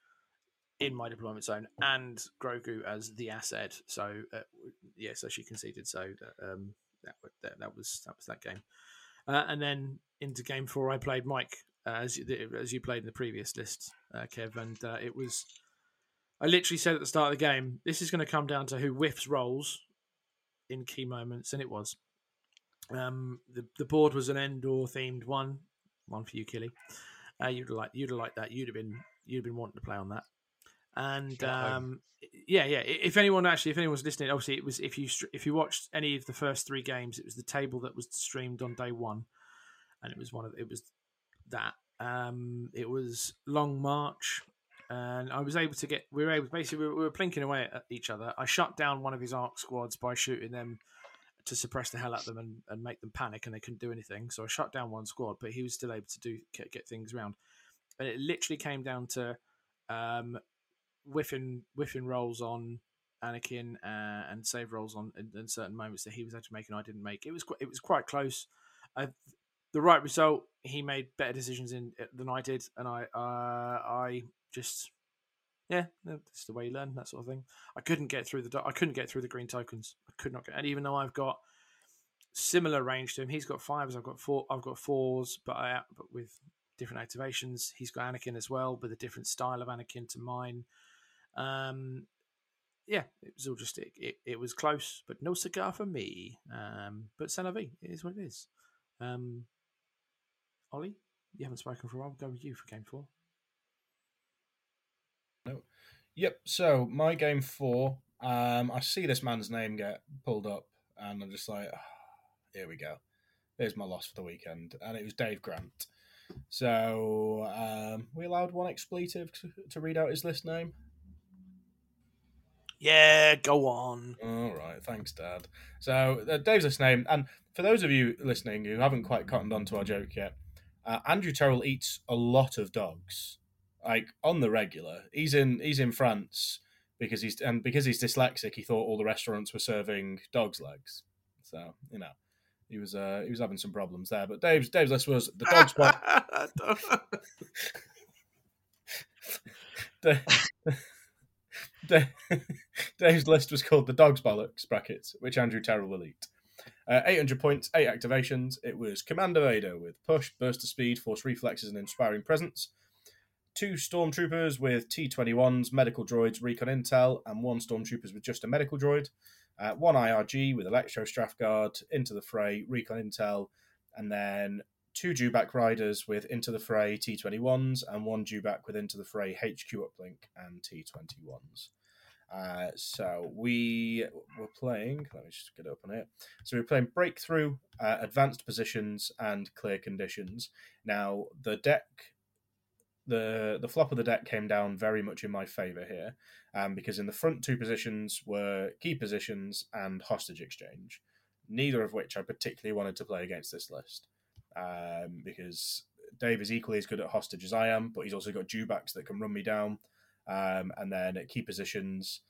in my deployment zone and Grogu as the asset. So uh, yeah, so she conceded. So that, um, that that that was that was that game. Uh, and then into game four, I played Mike, uh, as, as you played in the previous list, uh, Kev. And uh, it was, I literally said at the start of the game, this is going to come down to who whiffs rolls in key moments. And it was. Um, the, the board was an Endor-themed one. One for you, Killy. Uh, you'd like you'd have liked that. You'd have been you'd have been wanting to play on that. And um, yeah, yeah. If anyone actually, if anyone's listening, obviously it was if you if you watched any of the first three games, it was the table that was streamed on day one, and it was one of it was that um, it was Long March, and I was able to get we were able basically we were, we were plinking away at each other. I shut down one of his arc squads by shooting them to suppress the hell out of them and, and make them panic, and they couldn't do anything. So I shut down one squad, but he was still able to do get, get things around, and it literally came down to. Um, Whiffing, whiffing rolls on Anakin uh, and save rolls on in, in certain moments that he was actually making, I didn't make. It was qu- it was quite close. I, the right result, he made better decisions in than I did, and I uh, I just yeah, that's the way you learn that sort of thing. I couldn't get through the I couldn't get through the green tokens. I could not get, and even though I've got similar range to him, he's got fives, I've got four, I've got fours, but I but with different activations, he's got Anakin as well, with a different style of Anakin to mine. Um, yeah, it was all just it, it. It was close, but no cigar for me. Um, but c'est la vie, it is what it is. Um, Ollie, you haven't spoken for a while. We'll go with you for game four. No, yep. So my game four. Um, I see this man's name get pulled up, and I'm just like, oh, here we go. There's my loss for the weekend, and it was Dave Grant. So um, we allowed one expletive to, to read out his list name. Yeah, go on. All right, thanks, Dad. So uh, Dave's list name, and for those of you listening who haven't quite cottoned on to our joke yet, uh, Andrew Terrell eats a lot of dogs, like on the regular. He's in he's in France because he's and because he's dyslexic, he thought all the restaurants were serving dog's legs. So you know, he was uh, he was having some problems there. But Dave's Dave's list was the dog's body. Dave's list was called the Dog's Bollocks brackets, which Andrew Terrell will eat. Uh, eight hundred points, eight activations. It was Commander Vader with push, burst of speed, force reflexes, and inspiring presence. two stormtroopers with T twenty-ones, medical droids, recon intel, and one stormtroopers with just a medical droid, uh, one I R G with electro Strathguard, into the fray, recon intel, and then two Dewback riders with into the fray T twenty-ones, and one Dewback with into the fray H Q uplink and T twenty-ones. Uh, so we were playing, let me just get up on it. So we were playing Breakthrough, uh, Advanced Positions, and Clear Conditions. Now, the deck, the the flop of the deck came down very much in my favour here, um, because in the front two positions were Key Positions and Hostage Exchange, neither of which I particularly wanted to play against this list, um, because Dave is equally as good at Hostage as I am, but he's also got Dewbacks that can run me down. Um, and then at Key Positions,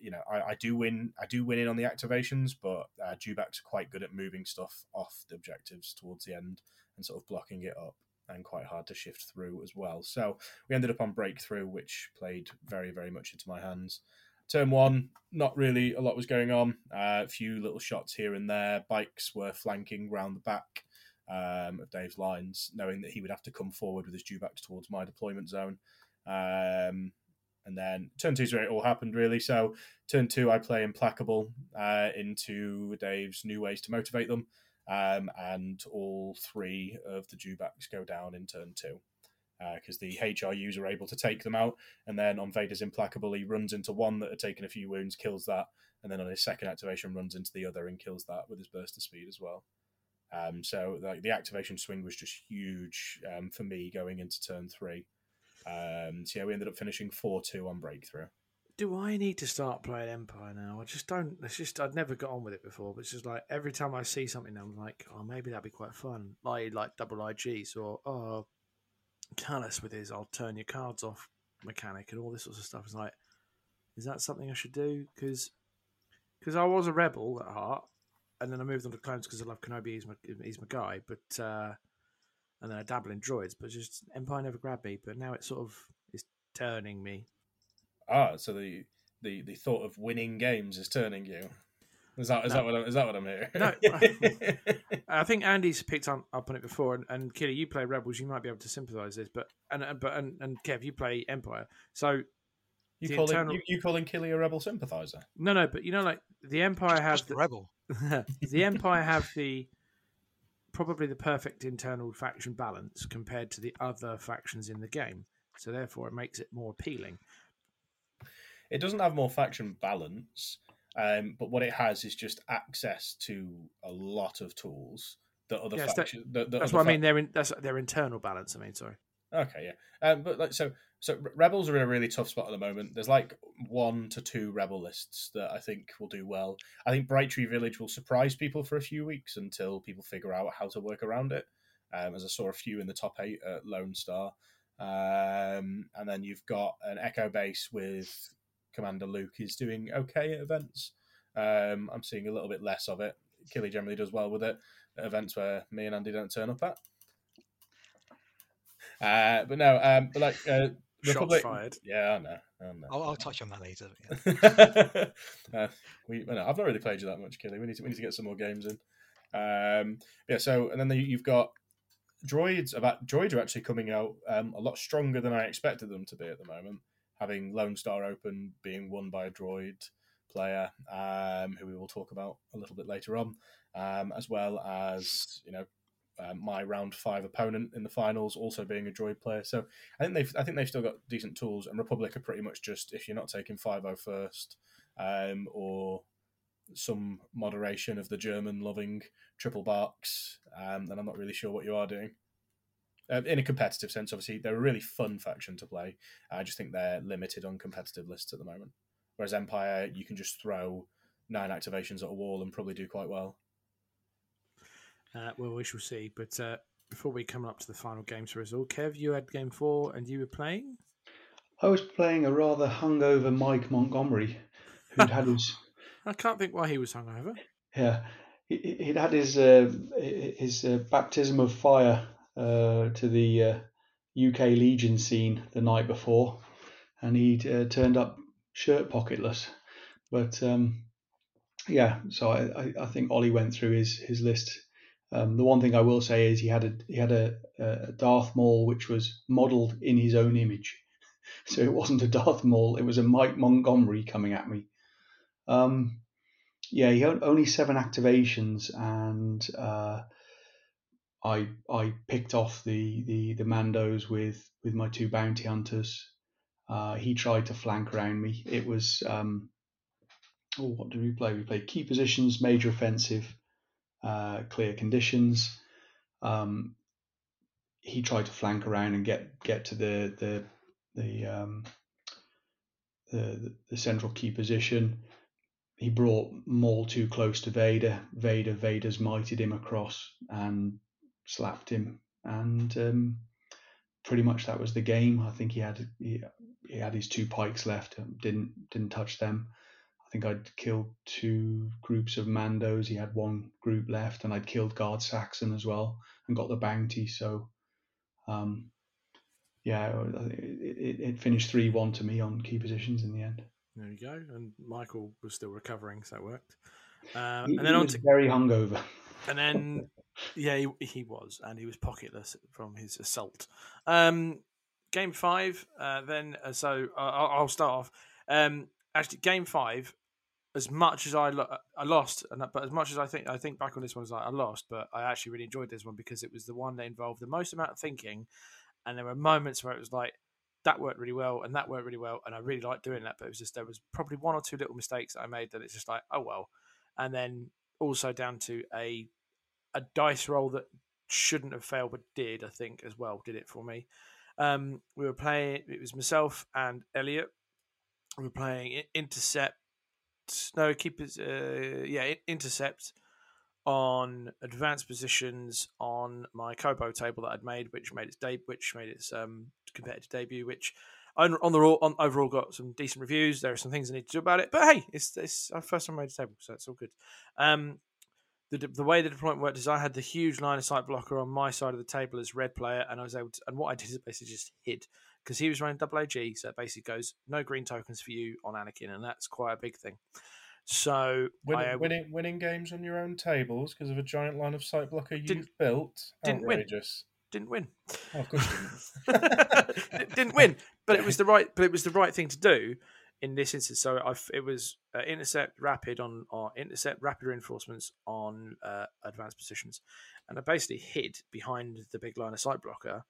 you know, I, I do win. I do win in on the activations, but uh, Dewbacks are quite good at moving stuff off the objectives towards the end and sort of blocking it up, and quite hard to shift through as well. So we ended up on Breakthrough, which played very, very much into my hands. Turn one, not really a lot was going on. Uh, a few little shots here and there. Bikes were flanking round the back um, of Dave's lines, knowing that he would have to come forward with his Dewbacks towards my deployment zone. Um, And then turn two is where it all happened, really. So turn two, I play Implacable uh, into Dave's new ways to motivate them. Um, and all three of the Dewbacks go down in turn two because uh, the H R Us are able to take them out. And then on Vader's Implacable, he runs into one that had taken a few wounds, kills that. And then on his second activation, runs into the other and kills that with his burst of speed as well. Um, so like the activation swing was just huge um, for me going into turn three. Um, so yeah, we ended up finishing four two on Breakthrough. Do I need to start playing Empire now? I just don't. It's just I'd never got on with it before. But it's just like every time I see something, I'm like, oh, maybe that'd be quite fun. Like like double I Gs or oh, Callus with his I'll turn your cards off mechanic and all this sorts of stuff. It's like, is that something I should do? Because because I was a rebel at heart, and then I moved on to clones because I love Kenobi. He's my he's my guy, but. Uh, And then I dabble in droids, but just Empire never grabbed me. But now it's sort of it's turning me. Ah, so the the, the thought of winning games is turning you. Is that is no. that what I'm, is that what I'm hearing? No, I think Andy's picked up on it before. And, and Killy, you play Rebels, you might be able to sympathise this. But and but and, and Kev, you play Empire. So you calling internal... you, you calling Killy a rebel sympathiser? No, no, but you know, like the Empire has the rebel. The Empire have the. Probably the perfect internal faction balance compared to the other factions in the game. So therefore it makes it more appealing. It doesn't have more faction balance, um, but what it has is just access to a lot of tools that other yes, factions... That, that that's other what fa- I mean, they're in, that's their internal balance, I mean, sorry. Okay, yeah. Um, but like so, so Rebels are in a really tough spot at the moment. There's like one to two Rebel lists that I think will do well. I think Brightree Village will surprise people for a few weeks until people figure out how to work around it, um, as I saw a few in the top eight at Lone Star. Um, and then you've got an Echo Base with Commander Luke is doing okay at events. Um, I'm seeing a little bit less of it. Killy generally does well with it at events where me and Andy don't turn up at. Uh, but no, um, but like uh, Republic, fired. Yeah, I know. I know. I'll, I'll touch on that later. Yeah. uh, we, well, no, I've not really played you that much, Killy. We need to, we need to get some more games in. Um, yeah. So, and then the, you've got droids. About droids are actually coming out um, a lot stronger than I expected them to be at the moment. Having Lone Star Open being won by a droid player, um, who we will talk about a little bit later on, um, as well as you know. Uh, my round five opponent in the finals also being a droid player, so I think they've I think they've still got decent tools. And Republic are pretty much just if you're not taking five oh first, um, or some moderation of the German loving triple barks, um, then I'm not really sure what you are doing. Uh, in a competitive sense, obviously they're a really fun faction to play. I just think they're limited on competitive lists at the moment. Whereas Empire, you can just throw nine activations at a wall and probably do quite well. Uh, well, we shall see. But uh, before we come up to the final games for us all, Kev, you had game four and you were playing? I was playing a rather hungover Mike Montgomery, who'd had his... I can't think why he was hungover. Yeah. He'd had his uh, his uh, baptism of fire uh, to the uh, U K Legion scene the night before, and he'd uh, turned up shirt pocketless. But, um, yeah, so I, I, I think Ollie went through his, his list Um, the one thing I will say is he had a he had a, a Darth Maul which was modelled in his own image, so it wasn't a Darth Maul; it was a Mike Montgomery coming at me. Um, yeah, he had only seven activations, and uh, I I picked off the the the Mandos with with my two bounty hunters. Uh, he tried to flank around me. It was um, oh, what did we play? We played key positions, major offensive. Uh, clear conditions. Um, he tried to flank around and get get to the the the, um, the the central key position. He brought Maul too close to Vader. Vader Vader's mighted him across and slapped him, and um, pretty much that was the game. I think he had he, he had his two pikes left. Didn't didn't touch them. I think I'd killed two groups of Mandos. He had one group left, and I'd killed Guard Saxon as well and got the bounty. So, um, yeah, it, it finished three one to me on key positions in the end. There you go. And Michael was still recovering, so it worked. Um, he, and then he was on to very hungover. And then, yeah, he, he was, and he was pocketless from his assault. Um, game five. Uh, then, uh, so uh, I'll start off. Um, Actually, game five, as much as I lo- I lost, and but as much as I think I think back on this one, as like I lost, but I actually really enjoyed this one because it was the one that involved the most amount of thinking, and there were moments where it was like that worked really well and that worked really well, and I really liked doing that. But it was just there was probably one or two little mistakes that I made that it's just like oh well, and then also down to a a dice roll that shouldn't have failed but did I think as well did it for me. Um, we were playing. It was myself and Elliot. We were playing intercept. No, keep it. Uh, yeah, intercept on advanced positions on my Kobo table that I'd made, which made its de- which made its um, competitive debut. Which on, on the on overall got some decent reviews. There are some things I need to do about it, but hey, it's it's our first time I made a table, so it's all good. Um, the the way the deployment worked is I had the huge line of sight blocker on my side of the table as red player, and I was able to, and what I did is basically just hid. Because he was running double O G, so it basically goes no green tokens for you on Anakin, and that's quite a big thing. So winning, I, winning, winning games on your own tables because of a giant line of sight blocker you've built. Didn't outrageous. win. Didn't win. Oh, of course didn't. Didn't win, but it was the right. But it was the right thing to do in this instance. So I, it was uh, intercept rapid on or intercept rapid reinforcements on uh, advanced positions, and I basically hid behind the big line of sight blocker.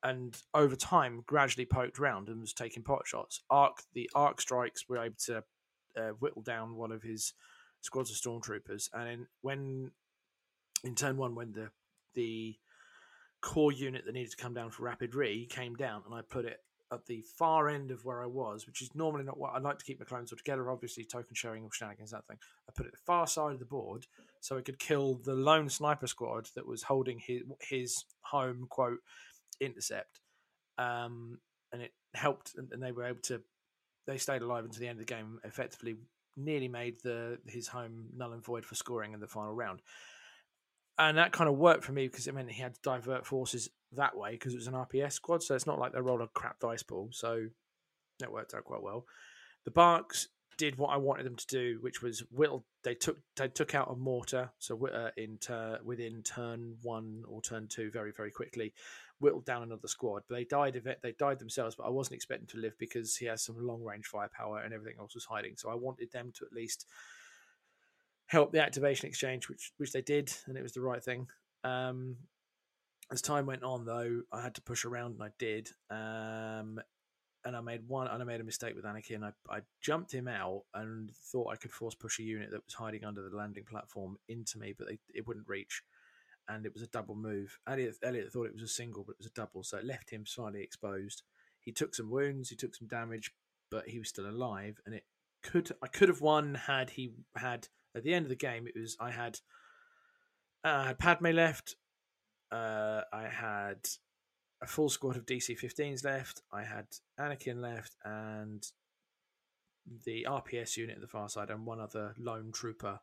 And over time, gradually poked round and was taking pot shots. Arc the arc strikes were able to uh, whittle down one of his squads of stormtroopers. And in, when in turn one, when the the core unit that needed to come down for rapid re came down, and I put it at the far end of where I was, which is normally not what I like to keep my clones all together. Obviously, token sharing or shenanigans, that thing. I put it at the far side of the board so it could kill the lone sniper squad that was holding his his home quote. Intercept um and it helped, and they were able to they stayed alive until the end of the game, effectively nearly made the his home null and void for scoring in the final round. And that kind of worked for me because it meant he had to divert forces that way because it was an R P S squad, so it's not like they rolled a crap dice pool, so that worked out quite well. The Barks did what I wanted them to do, which was whittle. They took they took out a mortar, so uh, in ter, within turn one or turn two, very very quickly, whittled down another squad. But they died of it. They died themselves. But I wasn't expecting to live because he has some long range firepower and everything else was hiding. So I wanted them to at least help the activation exchange, which which they did, and it was the right thing. Um, as time went on, though, I had to push around, and I did. Um, And I made one, and I made a mistake with Anakin. I, I jumped him out and thought I could force push a unit that was hiding under the landing platform into me, but they, it wouldn't reach. And it was a double move. Elliot, Elliot thought it was a single, but it was a double, so it left him slightly exposed. He took some wounds, he took some damage, but he was still alive. And it could, I could have won had he had at the end of the game. It was I had, uh, I had Padme left. Uh, I had. A full squad of D C fifteens left. I had Anakin left and the R P S unit at the far side and one other lone trooper,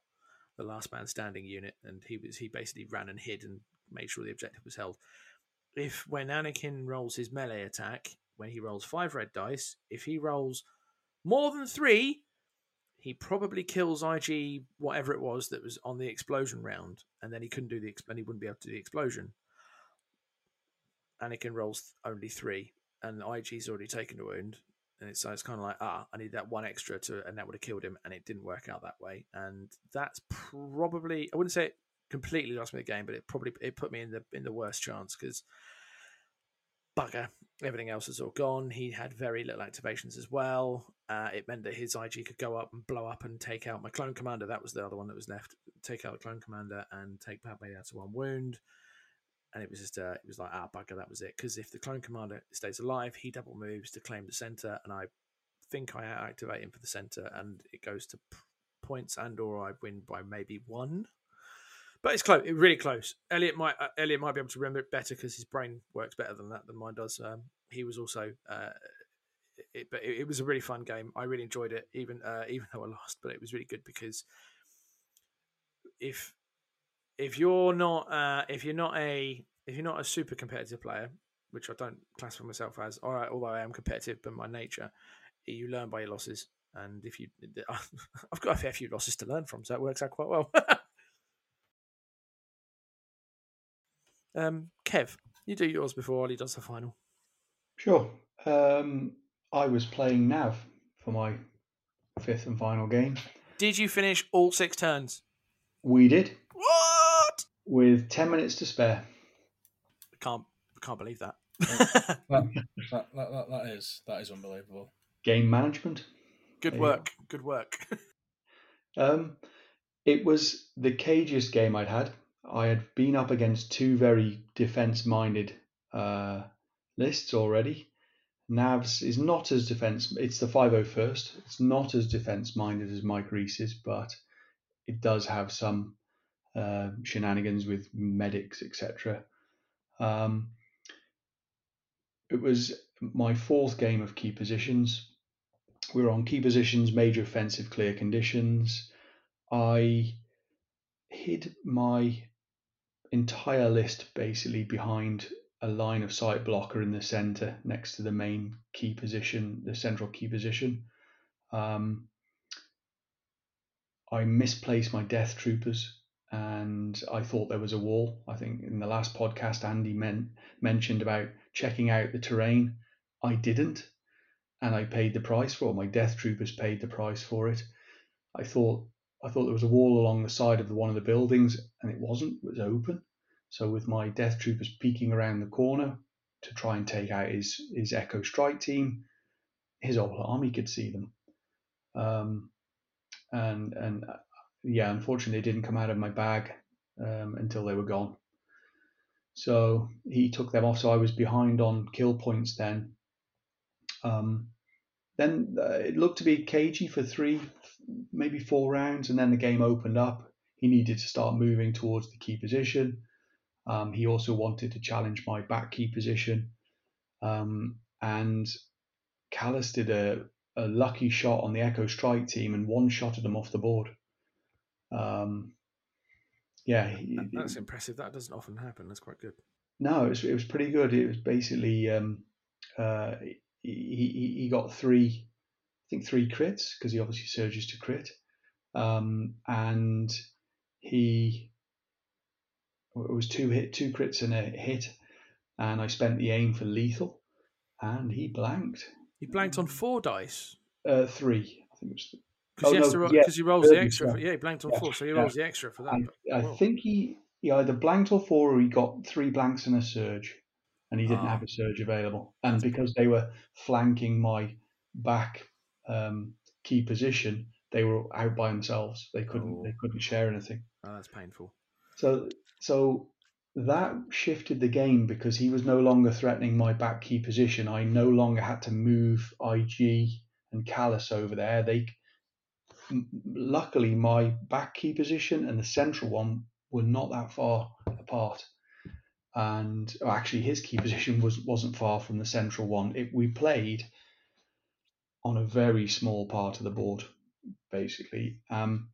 the last man standing unit. And he was he basically ran and hid and made sure the objective was held. If when Anakin rolls his melee attack, when he rolls five red dice, if he rolls more than three, He probably kills I G, whatever it was that was on the explosion round, and then he couldn't do the exp- and he wouldn't be able to do the explosion. Anakin rolls only three, and I G's already taken a wound, and it's, so it's kind of like, ah, I need that one extra to, and that would have killed him, and it didn't work out that way. And that's probably, I wouldn't say it completely lost me the game, but it probably it put me in the in the worst chance because. Bugger, everything else is all gone. He had very little activations as well. Uh, it meant that his I G could go up and blow up and take out my clone commander. That was the other one that was left. Take out the clone commander and take Padme out to one wound. And it was just, uh, it was like, ah, bugger, that was it. Because if the clone commander stays alive, he double moves to claim the center, and I think I activate him for the center, and it goes to p- points, and or I win by maybe one. But it's close. It's really close. Elliot might uh, Elliot might be able to remember it better because his brain works better than that than mine does. Um, he was also, uh, it, but it, it was a really fun game. I really enjoyed it, even uh, even though I lost. But it was really good because if if you're not uh, if you're not a if you're not a super competitive player, which I don't classify myself as, all right, although I am competitive by my nature, you learn by your losses. And if you, I've got a fair few losses to learn from, so that works out quite well. Um, Kev, you do yours before Ollie does the final. Sure. Um, I was playing Nav for my fifth and final game. Did you finish all six turns? We did. What? With ten minutes to spare. I can't, I can't believe that. that, that, that, that, is, that is unbelievable. Game management. Good there work. Good work. um, it was the cagiest game I'd had. I had been up against two very defense-minded uh, lists already. Nav's is not as defense. It's the five oh first. It's not as defense-minded as my Greece's, but it does have some uh, shenanigans with medics, et cetera. Um, it was my fourth game of key positions. We were on key positions, major offensive, clear conditions. I hid my entire list basically behind a line of sight blocker in the center next to the main key position, the central key position. Um, I misplaced my death troopers and I thought there was a wall. I think in the last podcast, Andy men- mentioned about checking out the terrain. I didn't, and I paid the price for it. My death troopers paid the price for it. I thought I thought there was a wall along the side of the, one of the buildings, and it wasn't. It was open. So with my death troopers peeking around the corner to try and take out his, his Echo Strike team, his whole army could see them. Um, and and uh, yeah, unfortunately, they didn't come out of my bag um, until they were gone. So he took them off. So I was behind on kill points then. Um, then uh, it looked to be cagey for three. Maybe four rounds, and then the game opened up. He needed to start moving towards the key position. Um, he also wanted to challenge my back key position. Um, and Callis did a, a lucky shot on the Echo Strike team and one-shotted them off the board. Um, yeah. He, That's it, impressive. That doesn't often happen. That's quite good. No, it was, it was pretty good. It was basically um, uh, he, he, he got three... I think three crits because he obviously surges to crit, um, and he it was two hit, two crits and a hit, and I spent the aim for lethal, and he blanked. He blanked on four dice. Uh, three, I think it was. Because oh, no, roll, yeah, he rolls the extra. For, yeah, he blanked on yeah, four, so he yeah. rolls the extra for that. I, I think he, he either blanked on four or he got three blanks and a surge, and he didn't ah. have a surge available. And because they were flanking my back. Um, key position, they were out by themselves. They couldn't. Oh. They couldn't share anything. Oh, that's painful. So, so that shifted the game because he was no longer threatening my back key position. I no longer had to move I G and Callis over there. They, luckily, my back key position and the central one were not that far apart, and well, actually, his key position was wasn't far from the central one. It, we played. On a very small part of the board, basically. Um,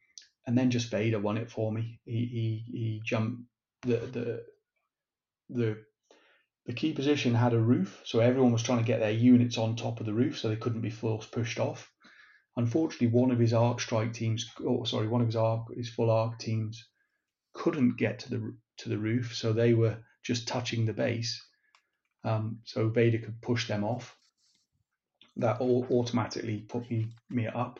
and then just Vader won it for me. He he, he jumped, the, the the the key position had a roof, so everyone was trying to get their units on top of the roof so they couldn't be force pushed off. Unfortunately, one of his arc strike teams, oh sorry, one of his arc his full arc teams couldn't get to the to the roof, so they were just touching the base. Um, so Vader could push them off. That all automatically put me me up,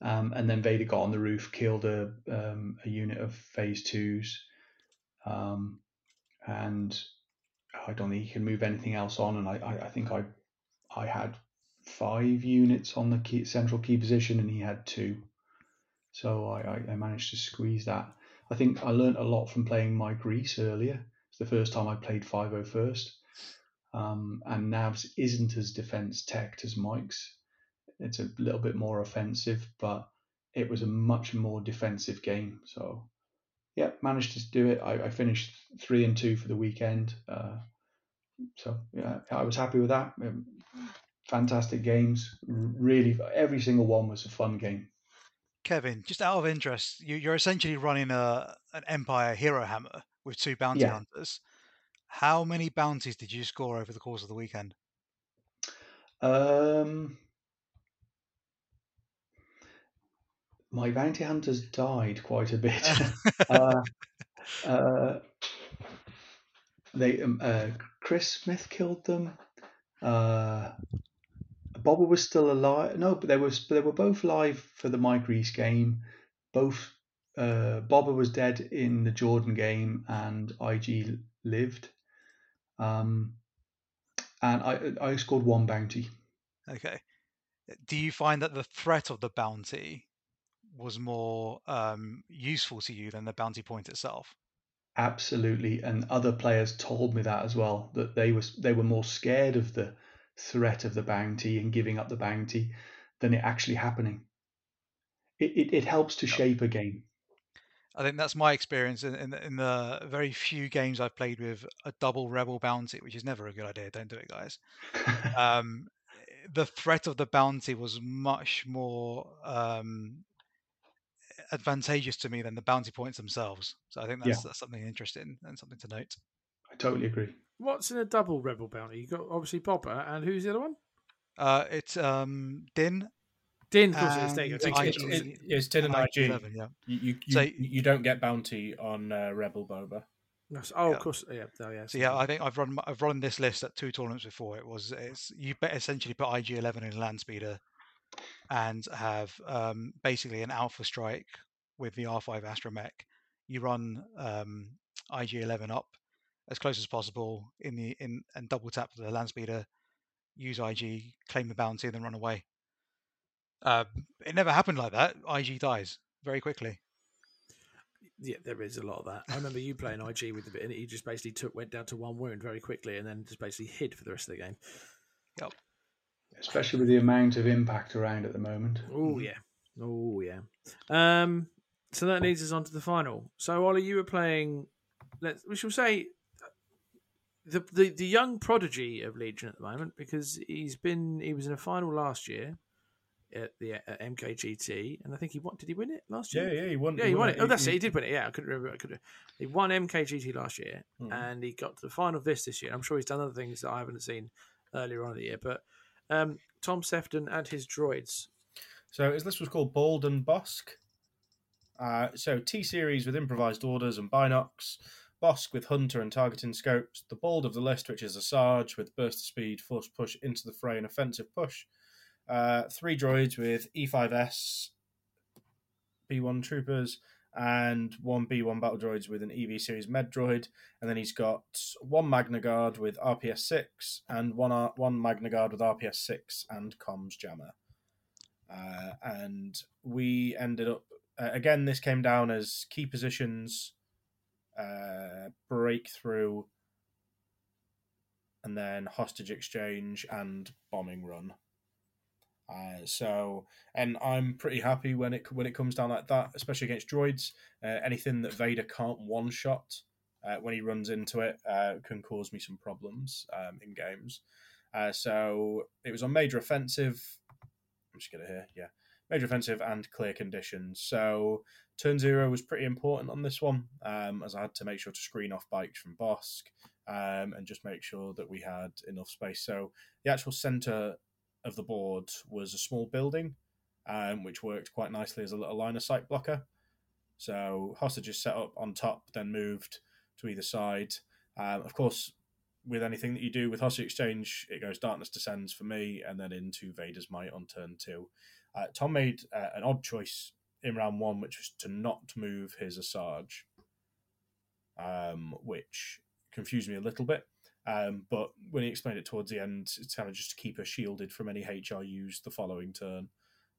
um, and then Vader got on the roof, killed a um, a unit of phase twos, um, and I don't think he can move anything else on. And I, I, I think I I had five units on the key, central key position, and he had two, so I, I managed to squeeze that. I think I learned a lot from playing my Greece earlier. It's the first time I played five oh first, um, and Navs isn't as defense tech as Mike's. It's a little bit more offensive, but it was a much more defensive game. So yeah, managed to do it. I, I finished three and two for the weekend, uh, so yeah, I was happy with that. It, Fantastic games, really. Every single one was a fun game. Kevin, just out of interest, you, you're essentially running a an Empire Hero Hammer with two bounty yeah. hunters. How many bounties did you score over the course of the weekend? Um, my bounty hunters died quite a bit. uh, uh, they, um, uh, Chris Smith killed them. Uh, Bobber was still alive. No, but they were they were both live for the Mike Reese game. Both uh, Bobber was dead in the Jordan game, and I G lived. Um, and I I scored one bounty. Okay. Do you find that the threat of the bounty was more um, useful to you than the bounty point itself? Absolutely, and other players told me that as well. That they was they were more scared of the threat of the bounty and giving up the bounty than it actually happening. It it, it helps to shape a game. I think that's my experience in, in in the very few games I've played with a double rebel bounty, which is never a good idea. Don't do it, guys. um, the threat of the bounty was much more um, advantageous to me than the bounty points themselves. So I think that's, yeah. that's something interesting and something to note. I totally agree. What's in a double rebel bounty? You got obviously Bobber, and who's the other one? Uh, it's um Din. Din, of course, it's Din. It's Din and I G. I G eleven, yeah. You you, you, so, you don't get bounty on uh, rebel Boba. No, so, oh, yeah. Of course, yeah, oh, yeah. So yeah, I think I've run I've run this list at two tournaments before. It was it's you essentially put I G eleven in a land speeder, and have um basically an alpha strike with the R five astromech. You run um I G eleven up as close as possible in the in and double tap the land speeder, use I G, claim the bounty, and then run away. Uh, it never happened like that. I G dies very quickly. Yeah, there is a lot of that. I remember you playing I G with a bit, and he just basically took went down to one wound very quickly, and then just basically hid for the rest of the game. Yep. Especially with the amount of impact around at the moment. Oh yeah, oh yeah. Um, so that leads us on to the final. So Ollie, you were playing. Let's we shall say. The, the the young prodigy of Legion at the moment, because he's been he was in a final last year at the at M K G T, and I think he won. Did he win it last year? Yeah, yeah, he won. Yeah, he won it. it. Oh, that's he, it. He did win it. Yeah, I couldn't remember. I could. He won M K G T last year, hmm. and he got to the final of this this year. I'm sure he's done other things that I haven't seen earlier on in the year. But um, Tom Sefton and his droids. So his list was called Bald and Bosk. Uh, so T series with improvised orders and binocs. Bosk with hunter and targeting scopes, the bald of the list, which is a Sarge with burst of speed, force push into the fray and offensive push. Uh, three droids with E five S, B one troopers, and one B one battle droids with an E V series med droid. And then he's got one Magna Guard with R P S six and one R- one Magna Guard with R P S six and comms jammer. Uh, and we ended up, uh, again, this came down as key positions. Uh, breakthrough, and then hostage exchange and bombing run. Uh, so, and I'm pretty happy when it when it comes down like that, especially against droids. Uh, anything that Vader can't one shot uh, when he runs into it uh, can cause me some problems um, in games. Uh, so it was on major offensive. I'm just gonna hear yeah, major offensive and clear conditions. So. Turn zero was pretty important on this one, um, as I had to make sure to screen off bikes from Bosk um, and just make sure that we had enough space. So the actual centre of the board was a small building um, which worked quite nicely as a little line of sight blocker. So hostages set up on top, then moved to either side. Um, of course, with anything that you do with hostage exchange, it goes Darkness Descends for me, and then into Vader's Might on turn two. Uh, Tom made uh, an odd choice in round one, which was to not move his Asajj, um, which confused me a little bit. Um, but when he explained it towards the end, it's kind of just to keep her shielded from any H R Us the following turn.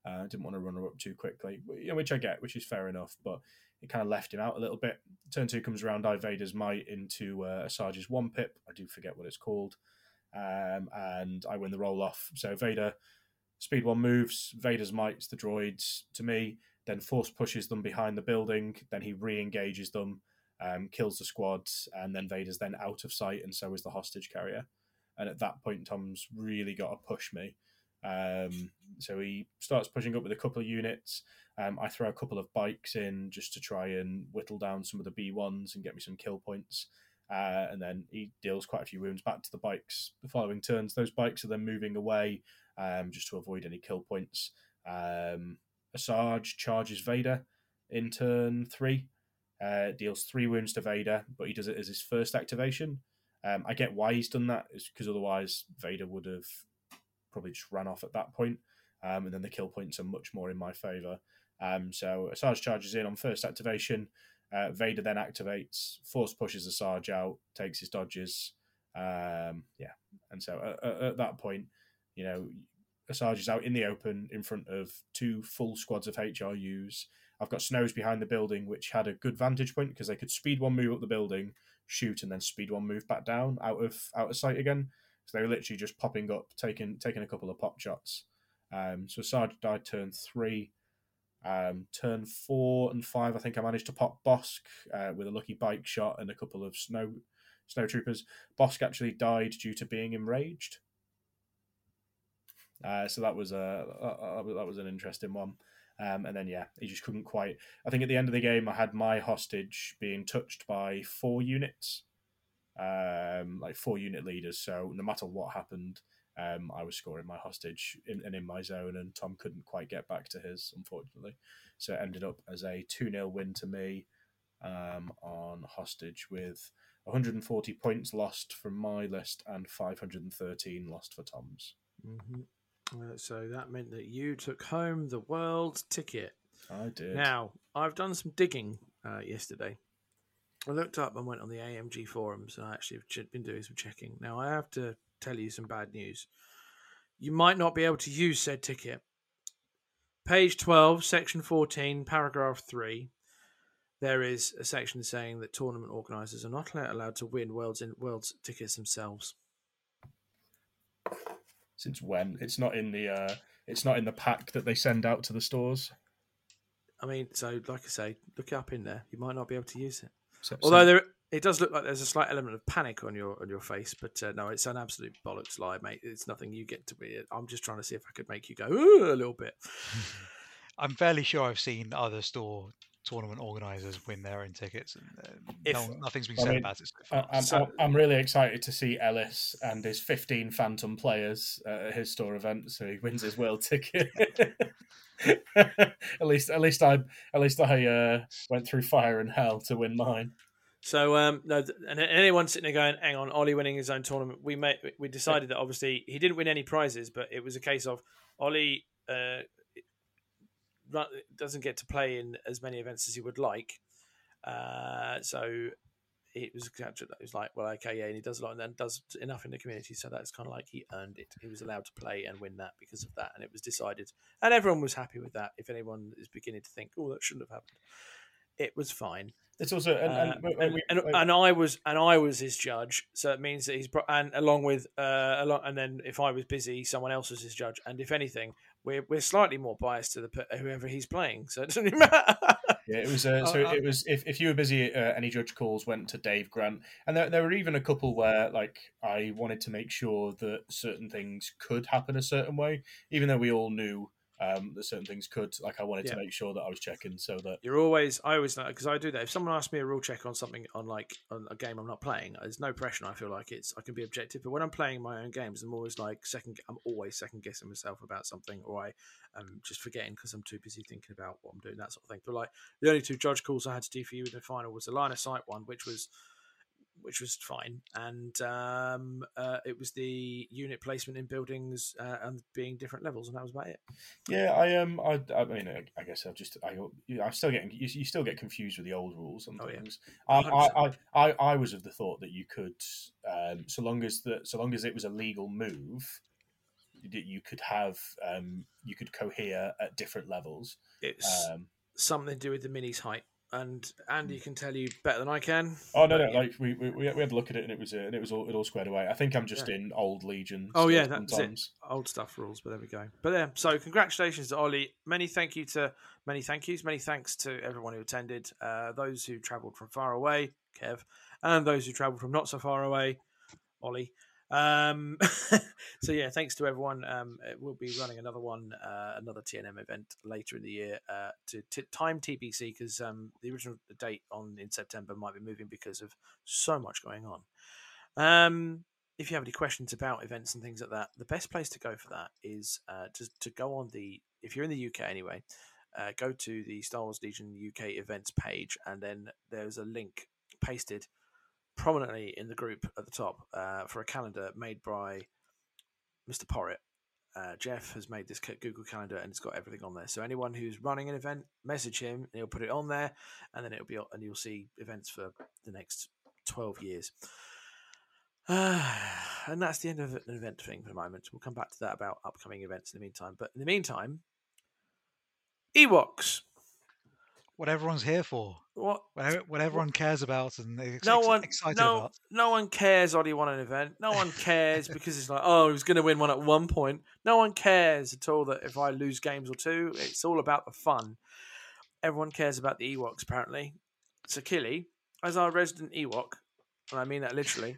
I uh, didn't want to run her up too quickly, which I get, which is fair enough, but it kind of left him out a little bit. Turn two comes around, I Vader's Might into uh, Asajj's one pip. I do forget what it's called. Um, and I win the roll off. So Vader, speed one moves, Vader's Might's the droids to me, then force pushes them behind the building, then he re-engages them, um, kills the squad, and then Vader's then out of sight, and so is the hostage carrier. And at that point, Tom's really got to push me. Um, so he starts pushing up with a couple of units. Um, I throw a couple of bikes in just to try and whittle down some of the B ones and get me some kill points. Uh, and then he deals quite a few wounds back to the bikes. The following turns, those bikes are then moving away um, just to avoid any kill points. Um, Asajj charges Vader in turn three, uh, deals three wounds to Vader, but he does it as his first activation. Um, I get why he's done that, is because otherwise Vader would have probably just ran off at that point. Um, and then the kill points are much more in my favour. Um, so Asajj charges in on first activation. Uh, Vader then activates, force pushes Asajj out, takes his dodges. Um, yeah, and so at, at that point, you know, Asajj is out in the open in front of two full squads of H R Us. I've got Snows behind the building, which had a good vantage point because they could speed one move up the building, shoot, and then speed one move back down out of out of sight again. So they were literally just popping up, taking taking a couple of pop shots. Um, so Asajj died turn three. Um, turn four and five, I think I managed to pop Bosk uh, with a lucky bike shot and a couple of snow snowtroopers. Bosk actually died due to being enraged. Uh, so that was a uh, that was an interesting one. Um, and then yeah, he just couldn't quite. I think at the end of the game, I had my hostage being touched by four units, um, like four unit leaders. So no matter what happened, um, I was scoring my hostage in, and in my zone, and Tom couldn't quite get back to his, unfortunately. So it ended up as a two nil win to me um, on hostage, with one hundred forty points lost from my list and five hundred thirteen lost for Tom's. Mm-hmm. Uh, so that meant that you took home the world ticket. I did. Now, I've done some digging uh, yesterday. I looked up and went on the A M G forums, and I actually have been doing some checking. Now, I have to tell you some bad news. You might not be able to use said ticket. Page twelve, section fourteen, paragraph three. There is a section saying that tournament organisers are not allowed to win world's in, world's tickets themselves. Since when? It's not in the uh, it's not in the pack that they send out to the stores. I mean, so like I say, look it up in there. You might not be able to use it. So, Although so... there, it does look like there's a slight element of panic on your on your face, but uh, no, it's an absolute bollocks lie, mate. It's nothing. You get to be. I'm just trying to see if I could make you go ooh, a little bit. I'm fairly sure I've seen other store tournament organisers win their own tickets, and uh, if, no, nothing's been said I mean, about it so far. I'm, so, I'm really excited to see Ellis and his fifteen Phantom players at his store event, so he wins his world ticket. at least, at least I, at least I uh, went through fire and hell to win mine. So um, no, and anyone sitting there going, "Hang on, Ollie winning his own tournament." We made, we decided that obviously he didn't win any prizes, but it was a case of Ollie. Uh, doesn't get to play in as many events as he would like, uh, so it was it was like, well, okay, yeah, and he does a lot and then does enough in the community, so that's kind of like he earned it. He was allowed to play and win that because of that, and it was decided, and everyone was happy with that. If anyone is beginning to think, oh, that shouldn't have happened, it was fine. It's also and, uh, and, and, we, and, and I was and I was his judge, so it means that he's and along with uh, along, and then if I was busy, someone else was his judge, and if anything. We're we're slightly more biased to the whoever he's playing, so it doesn't matter. Yeah, it was uh, so it was if, if you were busy, uh, any judge calls went to Dave Grant, and there there were even a couple where like I wanted to make sure that certain things could happen a certain way, even though we all knew um, that certain things could, like I wanted yeah. to make sure that I was checking so that... You're always, I always know, because I do that. If someone asks me a rule check on something, on like on a game I'm not playing, there's no pressure. I feel like it's, I can be objective, but when I'm playing my own games, I'm always like second, I'm always second guessing myself about something, or I am just forgetting because I'm too busy thinking about what I'm doing, that sort of thing. But like the only two judge calls I had to do for you in the final was the line of sight one, which was which was fine, and um, uh, it was the unit placement in buildings uh, and being different levels, and that was about it. Yeah, I um, I, I mean, I guess I'll just, I, I'm still getting, you, you still get confused with the old rules and oh, things. Yeah. I, I, I, I was of the thought that you could, um, so long as the, so long as it was a legal move, that you could have, um, you could cohere at different levels. It's um, something to do with the mini's height. And Andy can tell you better than I can. Oh no, no! Like we we we had a look at it, and it was uh, and it was all it all squared away. I think I'm just yeah. in old Legion. Oh yeah, that's sometimes. It. Old stuff rules, but there we go. But yeah, so congratulations to Ollie. Many thank you to many thank yous. Many thanks to everyone who attended. Uh, those who travelled from far away, Kev, and those who travelled from not so far away, Ollie. Um, so yeah, thanks to everyone. Um, we'll be running another one, uh, another T N M event later in the year uh, to t- time T B C because um, the original date on in September might be moving because of so much going on. Um, if you have any questions about events and things like that, the best place to go for that is uh, to to go on the if you're in the U K anyway, uh, go to the Star Wars Legion U K events page, and then there's a link pasted prominently in the group at the top uh, for a calendar made by Mister Porritt. Uh, Jeff has made this Google calendar and it's got everything on there. So anyone who's running an event, message him and he'll put it on there, and then it'll be and you'll see events for the next twelve years. Uh, and that's the end of an event thing for the moment. We'll come back to that about upcoming events in the meantime. But in the meantime, Ewoks. What everyone's here for. What, what everyone cares about and they're no ex- one, excited no, about. No one cares Ollie won an event. No one cares because it's like, oh, he was going to win one at one point. No one cares at all that if I lose games or two, it's all about the fun. Everyone cares about the Ewoks, apparently. So, Killy, as our resident Ewok, and I mean that literally,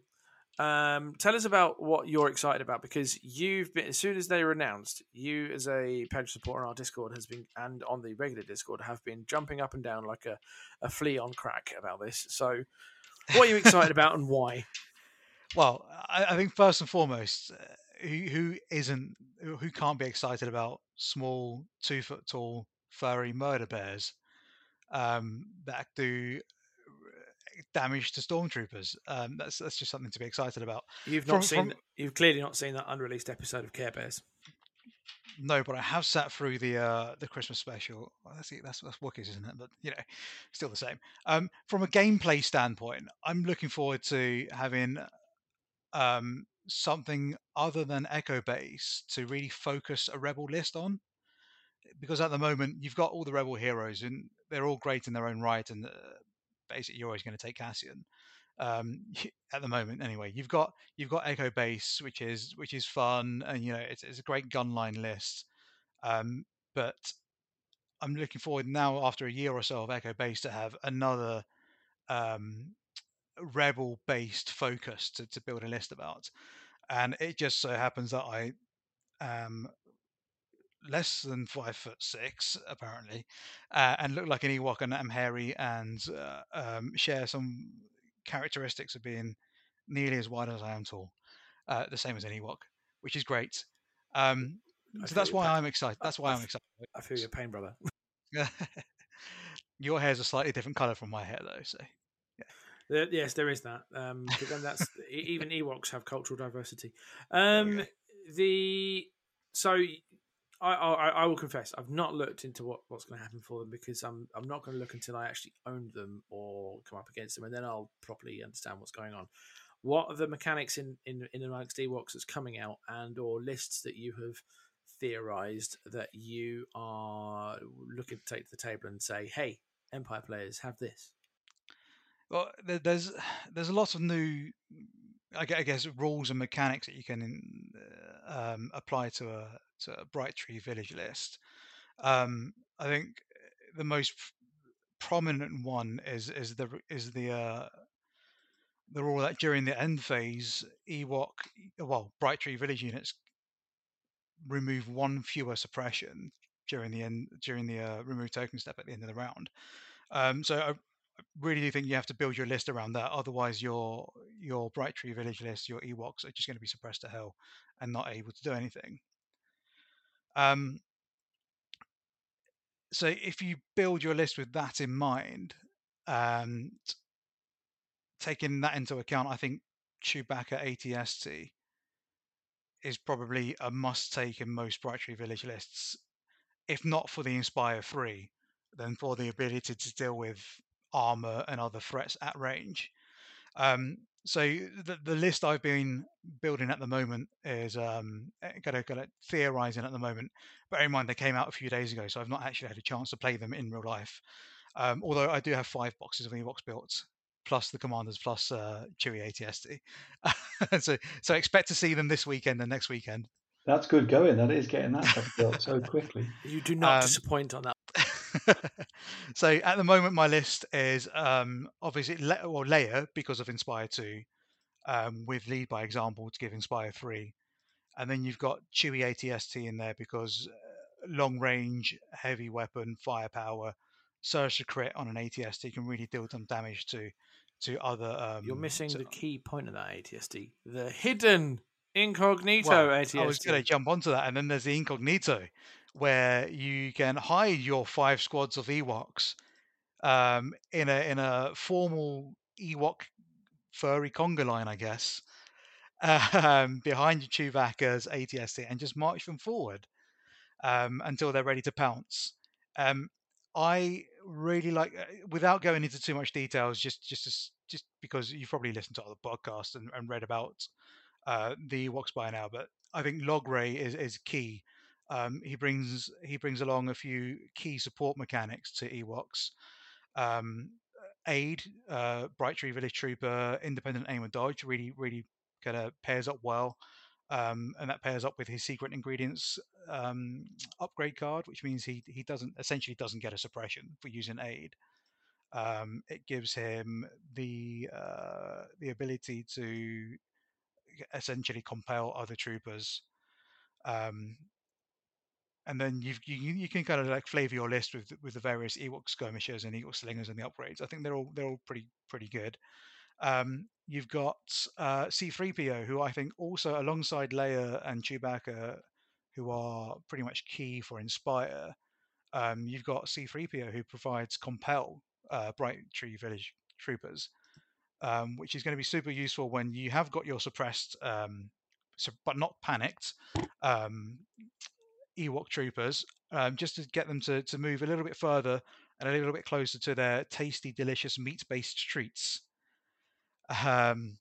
um, tell us about what you're excited about, because you've been, as soon as they were announced, you as a pledge supporter on our Discord has been, and on the regular Discord, have been jumping up and down like a, a flea on crack about this. So what are you excited about and why? Well, I, I think first and foremost, uh, who, who isn't, who can't be excited about small, two foot tall, furry murder bears um, that do damage to stormtroopers. Um, that's that's just something to be excited about. You've not from, seen. From... You've clearly not seen that unreleased episode of Care Bears. No, but I have sat through the uh, the Christmas special. Well, that's that's that's Wookiees, isn't it? But you know, still the same. Um, from a gameplay standpoint, I'm looking forward to having um, something other than Echo Base to really focus a rebel list on, because at the moment you've got all the rebel heroes and they're all great in their own right, and uh, basically you're always going to take Cassian um at the moment anyway. You've got you've got Echo Base, which is which is fun, and you know it's, it's a great gunline list, um but I'm looking forward now, after a year or so of Echo Base, to have another um rebel based focus to, to build a list about. And it just so happens that I am less than five foot six apparently, uh, and look like an Ewok, and I'm hairy and uh, um, share some characteristics of being nearly as wide as I am tall, uh, the same as an Ewok, which is great. Um, so that's why pain. I'm excited. That's why I, I'm excited. I feel your pain, brother. Your hair's a slightly different colour from my hair, though. So yeah. There, yes, there is that. Um, but then that's even Ewoks have cultural diversity. Um, the so. I, I I will confess I've not looked into what, what's going to happen for them, because I'm I'm not going to look until I actually own them or come up against them, and then I'll properly understand what's going on. What are the mechanics in in in amongst Ewoks that's coming out, and or lists that you have theorized that you are looking to take to the table and say, hey, Empire players, have this? Well, there's there's a lot of new, I guess, rules and mechanics that you can um, apply to a to a Bright Tree Village list. Um, I think the most prominent one is is the is the uh, the rule that during the end phase, Ewok well Bright Tree Village units remove one fewer suppression during the end during the uh, remove token step at the end of the round. Um, so I really do think you have to build your list around that. Otherwise, your your Bright Tree Village list, your Ewoks, are just going to be suppressed to hell and not able to do anything. Um, so if you build your list with that in mind, um, taking that into account, I think Chewbacca A T S T is probably a must-take in most Bright Tree Village lists, if not for the Inspire three, then for the ability to deal with armor and other threats at range. Um, so the, the list I've been building at the moment is um, kind of, kind of theorizing at the moment. Bear in mind, they came out a few days ago, so I've not actually had a chance to play them in real life. Um, although I do have five boxes of Ewoks built, plus the Commanders, plus uh, Chewie A T S T. so, so expect to see them this weekend and next weekend. That's good going. That is getting that stuff built so quickly. You do not um, disappoint on that. So at the moment, my list is um, obviously Le- well, Leia because of Inspire two, um, with Lead by Example to give Inspire three. And then you've got Chewie A T S T in there because uh, long range, heavy weapon, firepower, surge to crit on an A T S T can really deal some damage to to other... Um, You're missing to, the key point of that A T S T. The hidden incognito well, A T S T. I was going to jump onto that. And then there's the incognito, where you can hide your five squads of Ewoks um, in a in a formal Ewok furry conga line, I guess, um, behind your Chewbacca's A T S T and just march them forward um, until they're ready to pounce. Um, I really like, without going into too much details, just just as, just because you've probably listened to other podcasts and, and read about uh, the Ewoks by now, but I think Logray is is key. Um, he brings he brings along a few key support mechanics to Ewoks. Um, aid, uh, Bright Tree Village Trooper, Independent Aim and Dodge really really kind of pairs up well, um, and that pairs up with his Secret Ingredients um, upgrade card, which means he he doesn't essentially doesn't get a suppression for using Aid. Um, it gives him the uh, the ability to essentially compel other troopers. Um, And then you've, you you can kind of like flavor your list with with the various Ewok skirmishers and Ewok slingers and the upgrades. I think they're all they're all pretty pretty good. Um, you've got uh, C three P O, who I think also alongside Leia and Chewbacca, who are pretty much key for Inspire. Um, you've got C three P O, who provides Compel uh, Bright Tree Village Troopers, um, which is going to be super useful when you have got your suppressed, um, so, but not panicked. Um, Ewok troopers, um, just to get them to, to move a little bit further and a little bit closer to their tasty, delicious meat-based treats. Um,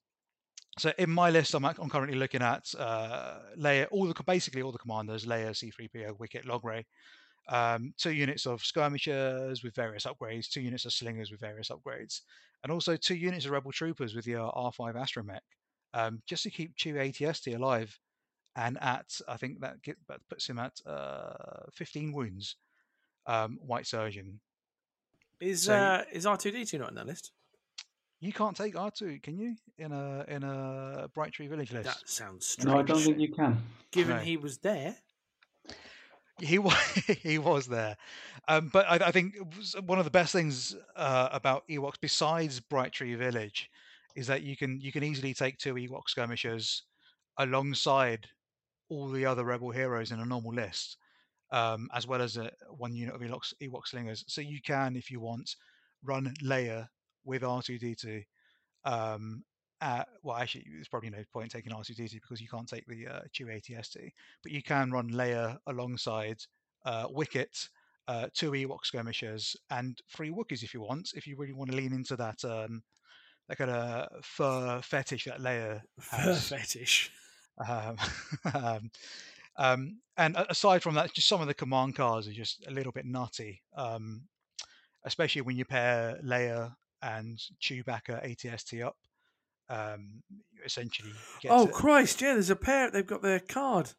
so in my list, I'm, I'm currently looking at uh, Leia, all the basically all the commanders: Leia, C three P O, Wicket, Logray. Um, two units of skirmishers with various upgrades, two units of slingers with various upgrades, and also two units of rebel troopers with your R five Astromech, um, just to keep Chewie A T S T alive. And at, I think that, get, that puts him at uh, fifteen wounds, um, White Surgeon. Is so, uh, is R two D two not in that list? You can't take R two, can you? In a in a Bright Tree Village list. That sounds strange. No, I don't think you can. Given no. He was there. He was, he was there. Um, but I, I think one of the best things uh, about Ewoks, besides Bright Tree Village, is that you can you can easily take two Ewok skirmishers alongside all the other rebel heroes in a normal list, um, as well as a, one unit of Ewok, Ewok slingers. So you can, if you want, run Leia with R two D two. Um, at, well, actually, there's probably no point taking R two D two because you can't take the uh, Chewie A T S T. But you can run Leia alongside uh, Wicket, uh, two Ewok skirmishers, and three Wookiees if you want. If you really want to lean into that, um, that kind of fur fetish that Leia has. Fur fetish. Um, um, um, and aside from that, just some of the command cards are just a little bit nutty, um, especially when you pair Leia and Chewbacca A T S T up. Um, you essentially get oh to... Christ! Yeah, there's a pair. They've got their card.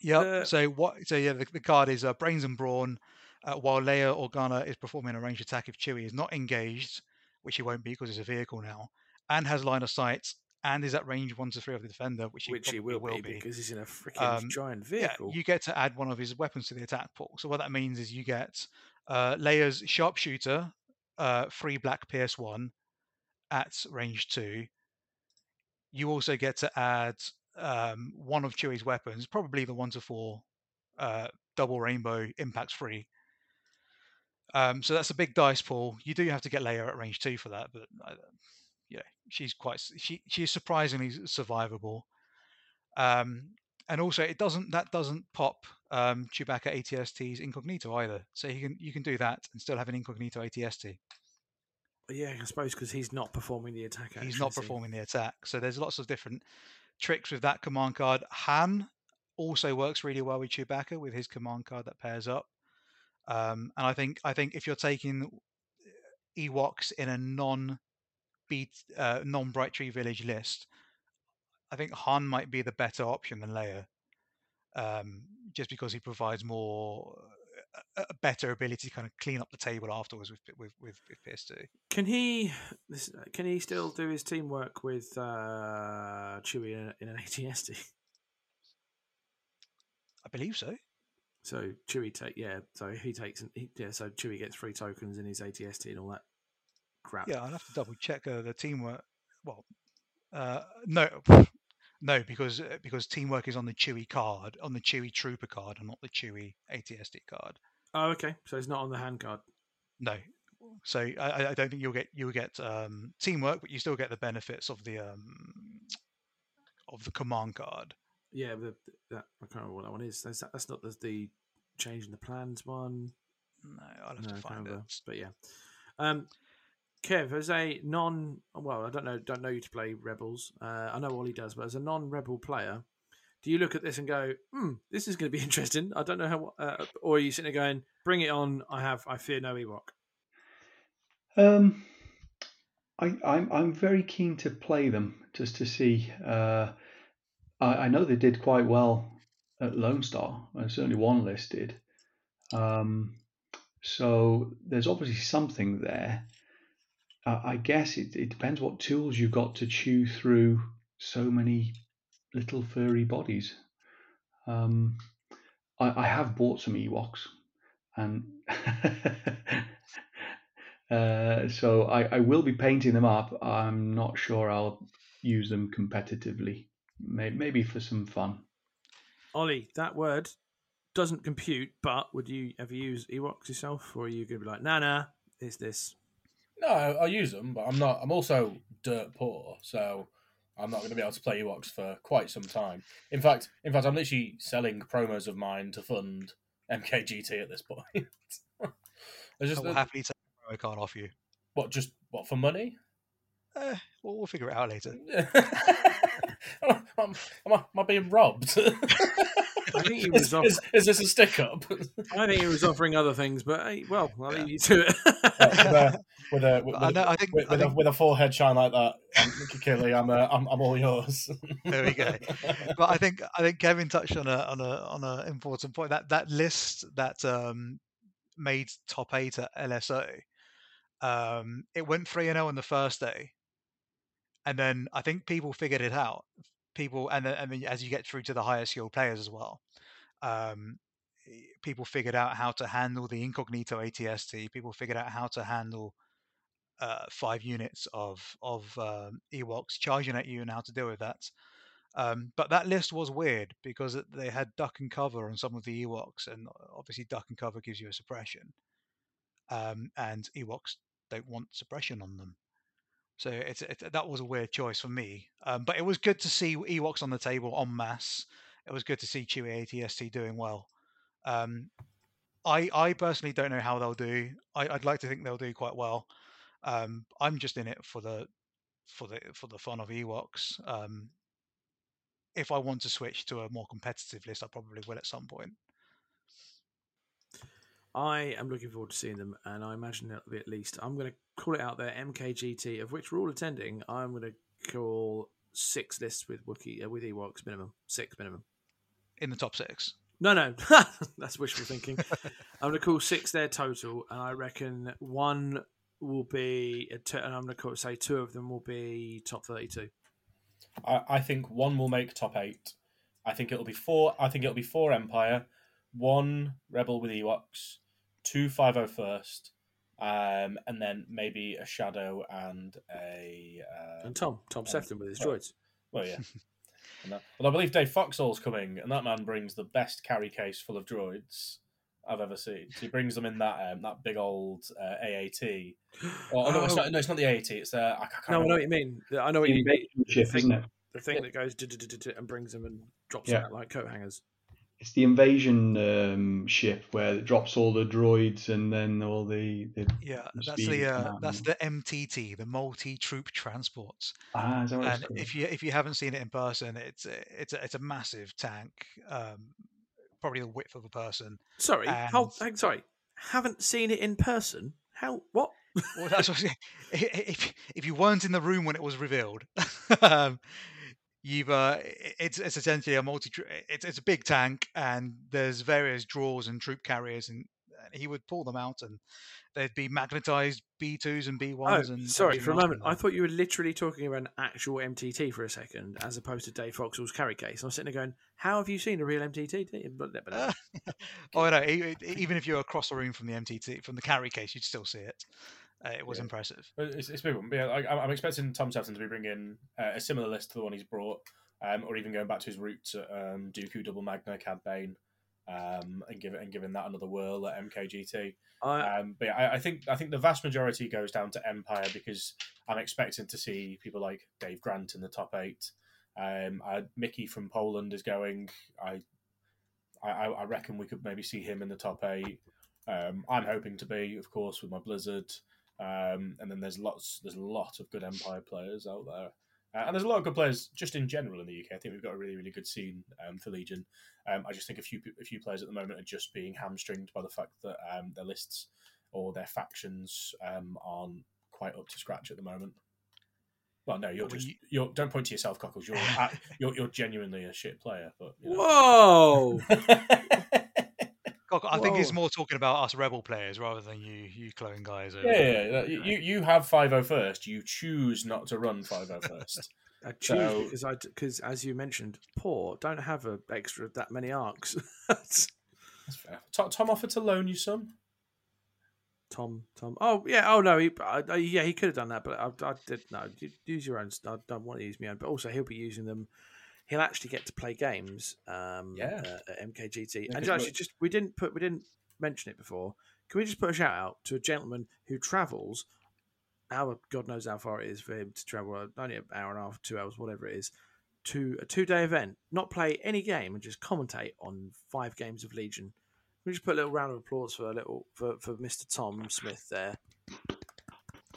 Yep. Uh... So what? So yeah, the, the card is uh, Brains and Brawn. Uh, while Leia Organa is performing a ranged attack, if Chewie is not engaged, which he won't be because he's a vehicle now, and has line of sight. and is at range one to three of the defender, which he, which he will, will be, be because he's in a freaking um, giant vehicle. Yeah, you get to add one of his weapons to the attack pool. So what that means is you get uh, Leia's Sharpshooter, uh, three black P S one at range two. You also get to add um, one of Chewie's weapons, probably the one to four uh, double rainbow impact free. Um, so that's a big dice pool. You do have to get Leia at range two for that, but uh, you know, she's quite she she's surprisingly survivable. Um, and also, it doesn't that doesn't pop um, Chewbacca A T S T's incognito either, so you can you can do that and still have an incognito A T S T. Yeah, I suppose because he's not performing the attack. Actually, he's not performing the attack, so there's lots of different tricks with that command card. Han also works really well with Chewbacca with his command card that pairs up. Um, and I think I think if you're taking Ewoks in a non beat uh, non Bright Tree Village list, I think Han might be the better option than Leia, um, just because he provides more a, a better ability to kind of clean up the table afterwards with with with, with P S two. Can he can he still do his teamwork with uh, Chewie in, in an A T S T? I believe so. So Chewie take yeah. So he takes he, yeah. So Chewie gets three tokens in his A T S T and all that crap. Yeah, I'll have to double check uh, the teamwork. Well, uh, no, no, because because teamwork is on the Chewie card, on the Chewie Trooper card, and not the Chewie A T S T card. Oh, okay. So it's not on the hand card. No. So I, I don't think you'll get you'll get um, teamwork, but you still get the benefits of the um, of the command card. Yeah, the, that I can't remember what that one is. That's, that's not the, the change in the plans one. No, I'll have no, to find it. But yeah, um, Kev, as a non, well, I don't know, don't know you to play Rebels. Uh, I know Ollie does, but as a non-Rebel player, do you look at this and go, "Hmm, this is going to be interesting"? I don't know how, uh, or are you sitting there going, "Bring it on"? I have, I fear no Ewok. Um, I, I'm I'm very keen to play them just to see. Uh, I know they did quite well at Lone Star, and certainly one list did. Um, so there's obviously something there. Uh, I guess it, it depends what tools you've got to chew through so many little furry bodies. Um, I, I have bought some Ewoks, and uh, so I, I will be painting them up. I'm not sure I'll use them competitively. Maybe for some fun. Ollie, that word doesn't compute, but would you ever use Ewoks yourself, or are you going to be like, nah, nah, it's this? No, I'll use them, but I'm not. I'm also dirt poor, so I'm not going to be able to play Ewoks for quite some time. In fact, in fact, I'm literally selling promos of mine to fund M K G T at this point. I just, I will uh, happily take a promo card off you. What, just what, for money? Uh, well, we'll figure it out later. Am I, am I being robbed? I think he was. Offering... Is, is, is this a stick up? I think he was offering other things, but hey, well, I'll leave yeah. you to it. yeah, with a with, with, I know, I think, with, I think... a, with a full head shine like that, Kikili, I'm, uh, I'm I'm all yours. There we go. But I think I think Kevin touched on a on a on an important point. That that list that um, made top eight at L S O, um, it went three and zero on the first day. And then I think people figured it out. People, and then, and then as you get through to the higher skill players as well, um, people figured out how to handle the incognito A T S T. People figured out how to handle uh, five units of of um, Ewoks charging at you and how to deal with that. Um, but that list was weird because they had duck and cover on some of the Ewoks, and obviously duck and cover gives you a suppression, um, and Ewoks don't want suppression on them. So it's, it's that was a weird choice for me, um, but it was good to see Ewoks on the table en masse. It was good to see Chewie A T S T doing well. Um, I I personally don't know how they'll do. I, I'd like to think they'll do quite well. Um, I'm just in it for the for the for the fun of Ewoks. Um, if I want to switch to a more competitive list, I probably will at some point. I am looking forward to seeing them, and I imagine it'll be at least. I'm going to call it out there, M K G T, of which we're all attending. I'm going to call six lists with Wookiee, uh, with Ewoks minimum, six minimum. In the top six? No, no, that's wishful thinking. I'm going to call six there total, and I reckon one will be, a t- and I'm going to call, say two of them will be top thirty-two. I, I think one will make top eight. I think it'll be four. I think it'll be four Empire, one Rebel with Ewoks, two five oh first, um, and then maybe a Shadow and a um, and Tom Tom Sefton with his oh, droids. Well, yeah. And that, well, I believe Dave Foxall's coming, and that man brings the best carry case full of droids I've ever seen. He brings them in that um, that big old uh, A A T. Well, oh, no, it's not, no, it's not the A A T. It's uh, I can't. No, remember. I know what you mean. I know what you mean. Shift, isn't it? The thing yeah. that goes and brings them and drops yeah. them out like coat hangers. It's the invasion um, ship where it drops all the droids and then all the, the yeah. The that's the uh, that's the M T T, the multi troop transports. Ah, is that what and it's if you if you haven't seen it in person, it's it's a, it's a massive tank, um, probably the width of a person. Sorry, and... how, sorry, haven't seen it in person. How what? Well, that's what if if you weren't in the room when it was revealed. um, You've uh, it's it's essentially a multi it's it's a big tank, and there's various drawers and troop carriers, and he would pull them out, and there'd be magnetized B twos and B ones. Oh, and sorry, for a moment, I thought you were literally talking about an actual M T T for a second, as opposed to Dave Foxall's carry case. I was sitting there going, "How have you seen a real M T T?" But, but, uh, oh no, even if you're across the room from the M T T from the carry case, you'd still see it. Uh, it was yeah. impressive. It's, it's a big one. But yeah, I, I'm expecting Tom Sefton to be bringing uh, a similar list to the one he's brought, um, or even going back to his roots at um, Dooku Double Magna Cad Bane, um, and give and giving that another whirl at M K G T. I... Um, but yeah, I, I think I think the vast majority goes down to Empire, because I'm expecting to see people like Dave Grant in the top eight. Um, I, Mickey from Poland is going. I, I I reckon we could maybe see him in the top eight. Um, I'm hoping to be, of course, with my Blizzard. Um, and then there's lots, there's a lot of good Empire players out there, uh, and there's a lot of good players just in general in the U K. I think we've got a really, really good scene um, for Legion. Um, I just think a few, a few players at the moment are just being hamstringed by the fact that um, their lists or their factions um, aren't quite up to scratch at the moment. Well, no, you're just, you're. Don't point to yourself, Cockles. You're, at, you're, you're genuinely a shit player. But you know. Whoa. I think Whoa. It's more talking about us Rebel players rather than you, you clone guys. Over. Yeah, yeah, yeah. You, you have five oh first. You choose not to run five oh first. I choose so, because I because as you mentioned, poor don't have a extra that many arcs. That's fair. Tom, Tom offered to loan you some. Tom, Tom. Oh yeah. Oh no. He, uh, yeah, he could have done that, but I, I did no. Use your own. I don't want to use my own. But also, he'll be using them. He'll actually get to play games um, yeah. uh, at M K G T. Yeah, and actually, just we didn't put we didn't mention it before. Can we just put a shout out to a gentleman who travels? Our God knows how far it is for him to travel, only an hour and a half, two hours, whatever it is, to a two-day event, not play any game, and just commentate on five games of Legion. Can we just put a little round of applause for a little for, for Mister Tom Smith there?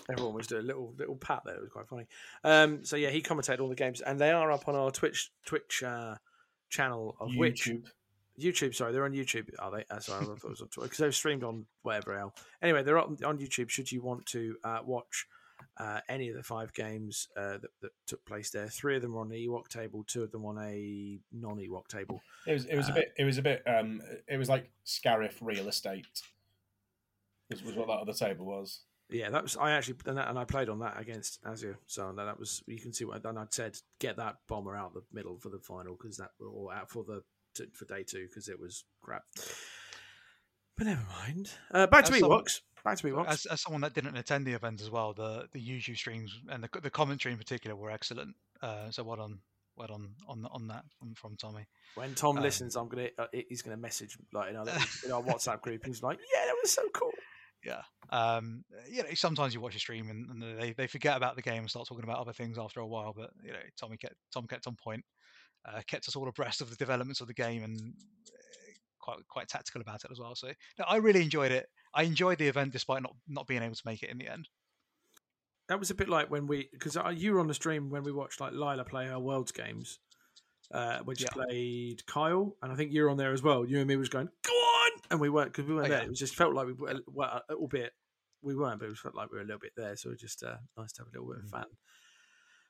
Everyone was doing a little little pat there. It was quite funny. Um, so yeah, he commentated all the games, and they are up on our Twitch Twitch uh, channel of YouTube. Which YouTube. Sorry, they're on YouTube. Are they? Uh, sorry, I thought it was on Twitter because they've streamed on whatever else. Anyway, they're up on YouTube. Should you want to uh, watch uh, any of the five games uh, that, that took place there, three of them were on the Ewok table, two of them on a non-Ewok table. It was it was uh, a bit it was a bit um, it was like Scarif Real Estate. This was what that other table was. Yeah, that was I actually and, that, and I played on that against Azure. So that was you can see what and I'd said get that bomber out the middle for the final because that or out for the for day two because it was crap. But never mind. Uh, back to Ewoks. Back to Ewoks. As, as someone that didn't attend the event as well, the the YouTube streams and the the commentary in particular were excellent. Uh, so well done. Well, on on on that from, from Tommy. When Tom um, listens, I'm gonna uh, he's gonna message like in our, in our WhatsApp group. He's like, yeah, that was so cool. Yeah, um, you know, sometimes you watch a stream and, and they, they forget about the game and start talking about other things after a while. But you know, Tommy kept Tom kept on point, uh, kept us all abreast of the developments of the game and quite quite tactical about it as well. So no, I really enjoyed it. I enjoyed the event despite not, not being able to make it in the end. That was a bit like when we because you were on the stream when we watched like Lila play her Worlds games, uh, which yeah. played Kyle, and I think you were on there as well. You and me was going go on. And we weren't because we weren't oh, yeah. there. It was just felt like we were, well, a little bit. We weren't, but it was felt like we were a little bit there. So it was just uh, nice to have a little bit of fan,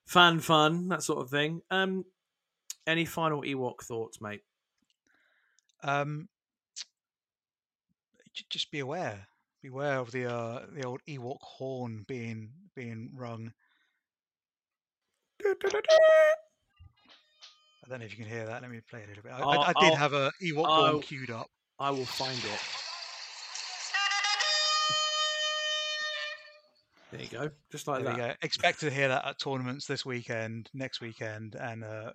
fan, fun, that sort of thing. Um, any final Ewok thoughts, mate? Um, just be aware, beware of the uh, the old Ewok horn being being rung. I don't know if you can hear that. Let me play it a little bit. I, I, I did I'll, have a Ewok one queued up. I will find it. There you go. Just like there that. You go. Expect to hear that at tournaments this weekend, next weekend, and uh,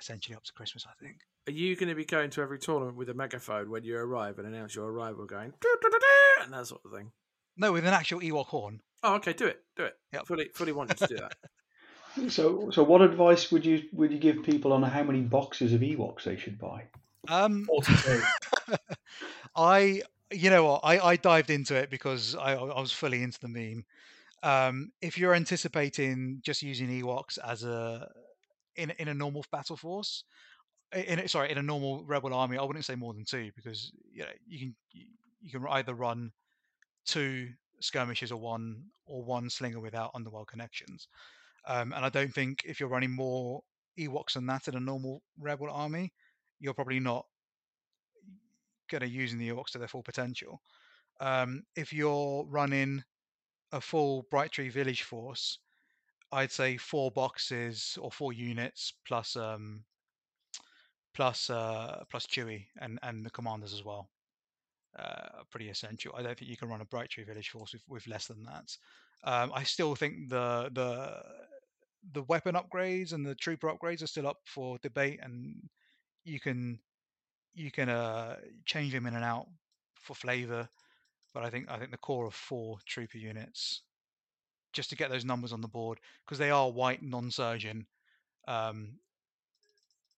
essentially up to Christmas, I think. Are you going to be going to every tournament with a megaphone when you arrive and announce your arrival, going doo, doo, doo, doo, and that sort of thing? No, with an actual Ewok horn. Oh, okay. Do it. Do it. Yep. Fully, fully wanted to do that. So, so what advice would you would you give people on how many boxes of Ewoks they should buy? Um, I, you know what, I, I dived into it because I, I was fully into the meme. Um, if you're anticipating just using Ewoks as a in in a normal battle force, in sorry in a normal rebel army, I wouldn't say more than two, because you know you can you can either run two skirmishes or one or one slinger without underworld connections. Um, and I don't think if you're running more Ewoks than that in a normal rebel army, you're probably not going to use the Ewoks to their full potential. Um, if you're running a full Bright Tree Village force, I'd say four boxes or four units plus um, plus uh, plus Chewie and, and the commanders as well. Uh, are pretty essential. I don't think you can run a Bright Tree Village force with, with less than that. Um, I still think the the the weapon upgrades and the trooper upgrades are still up for debate, and you can you can uh, change them in and out for flavour. But I think I think the core of four trooper units, just to get those numbers on the board, because they are white non-surgeon, um,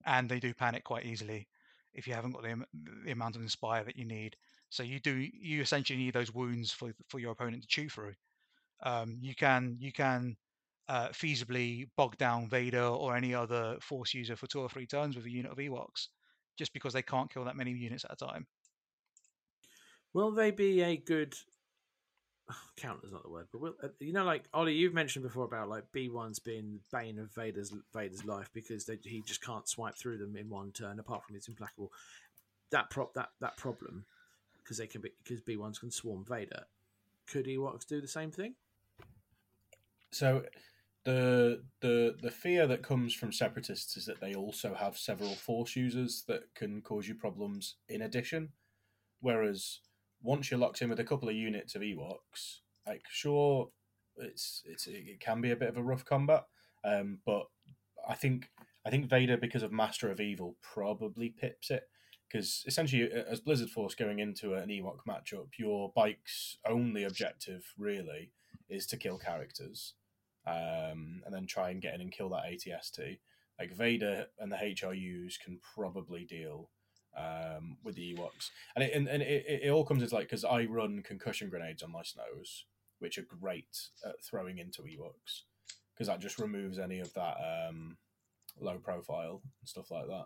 and they do panic quite easily if you haven't got the, the amount of inspire that you need. So you do you essentially need those wounds for for your opponent to chew through. Um, you can you can uh, feasibly bog down Vader or any other force user for two or three turns with a unit of Ewoks, just because they can't kill that many units at a time. Will they be a good oh, counter's not the word, but will, uh, you know, like Ollie, you've mentioned before about like B ones being the bane of Vader's Vader's life because they, he just can't swipe through them in one turn, apart from it's implacable. That prop that that problem because they can be because B ones can swarm Vader. Could Ewoks do the same thing? So the the the fear that comes from separatists is that they also have several force users that can cause you problems in addition. Whereas once you're locked in with a couple of units of Ewoks, like sure, it's it's it can be a bit of a rough combat. Um, but I think I think Vader, because of Master of Evil, probably pips it. Because essentially, as Blizzard Force going into an Ewok matchup, your bike's only objective really is to kill characters, um, and then try and get in and kill that A T S T. Like Vader and the H R Us can probably deal um, with the Ewoks, and it, and, and it, it all comes into like because I run concussion grenades on my snows, which are great at throwing into Ewoks because that just removes any of that um, low profile and stuff like that.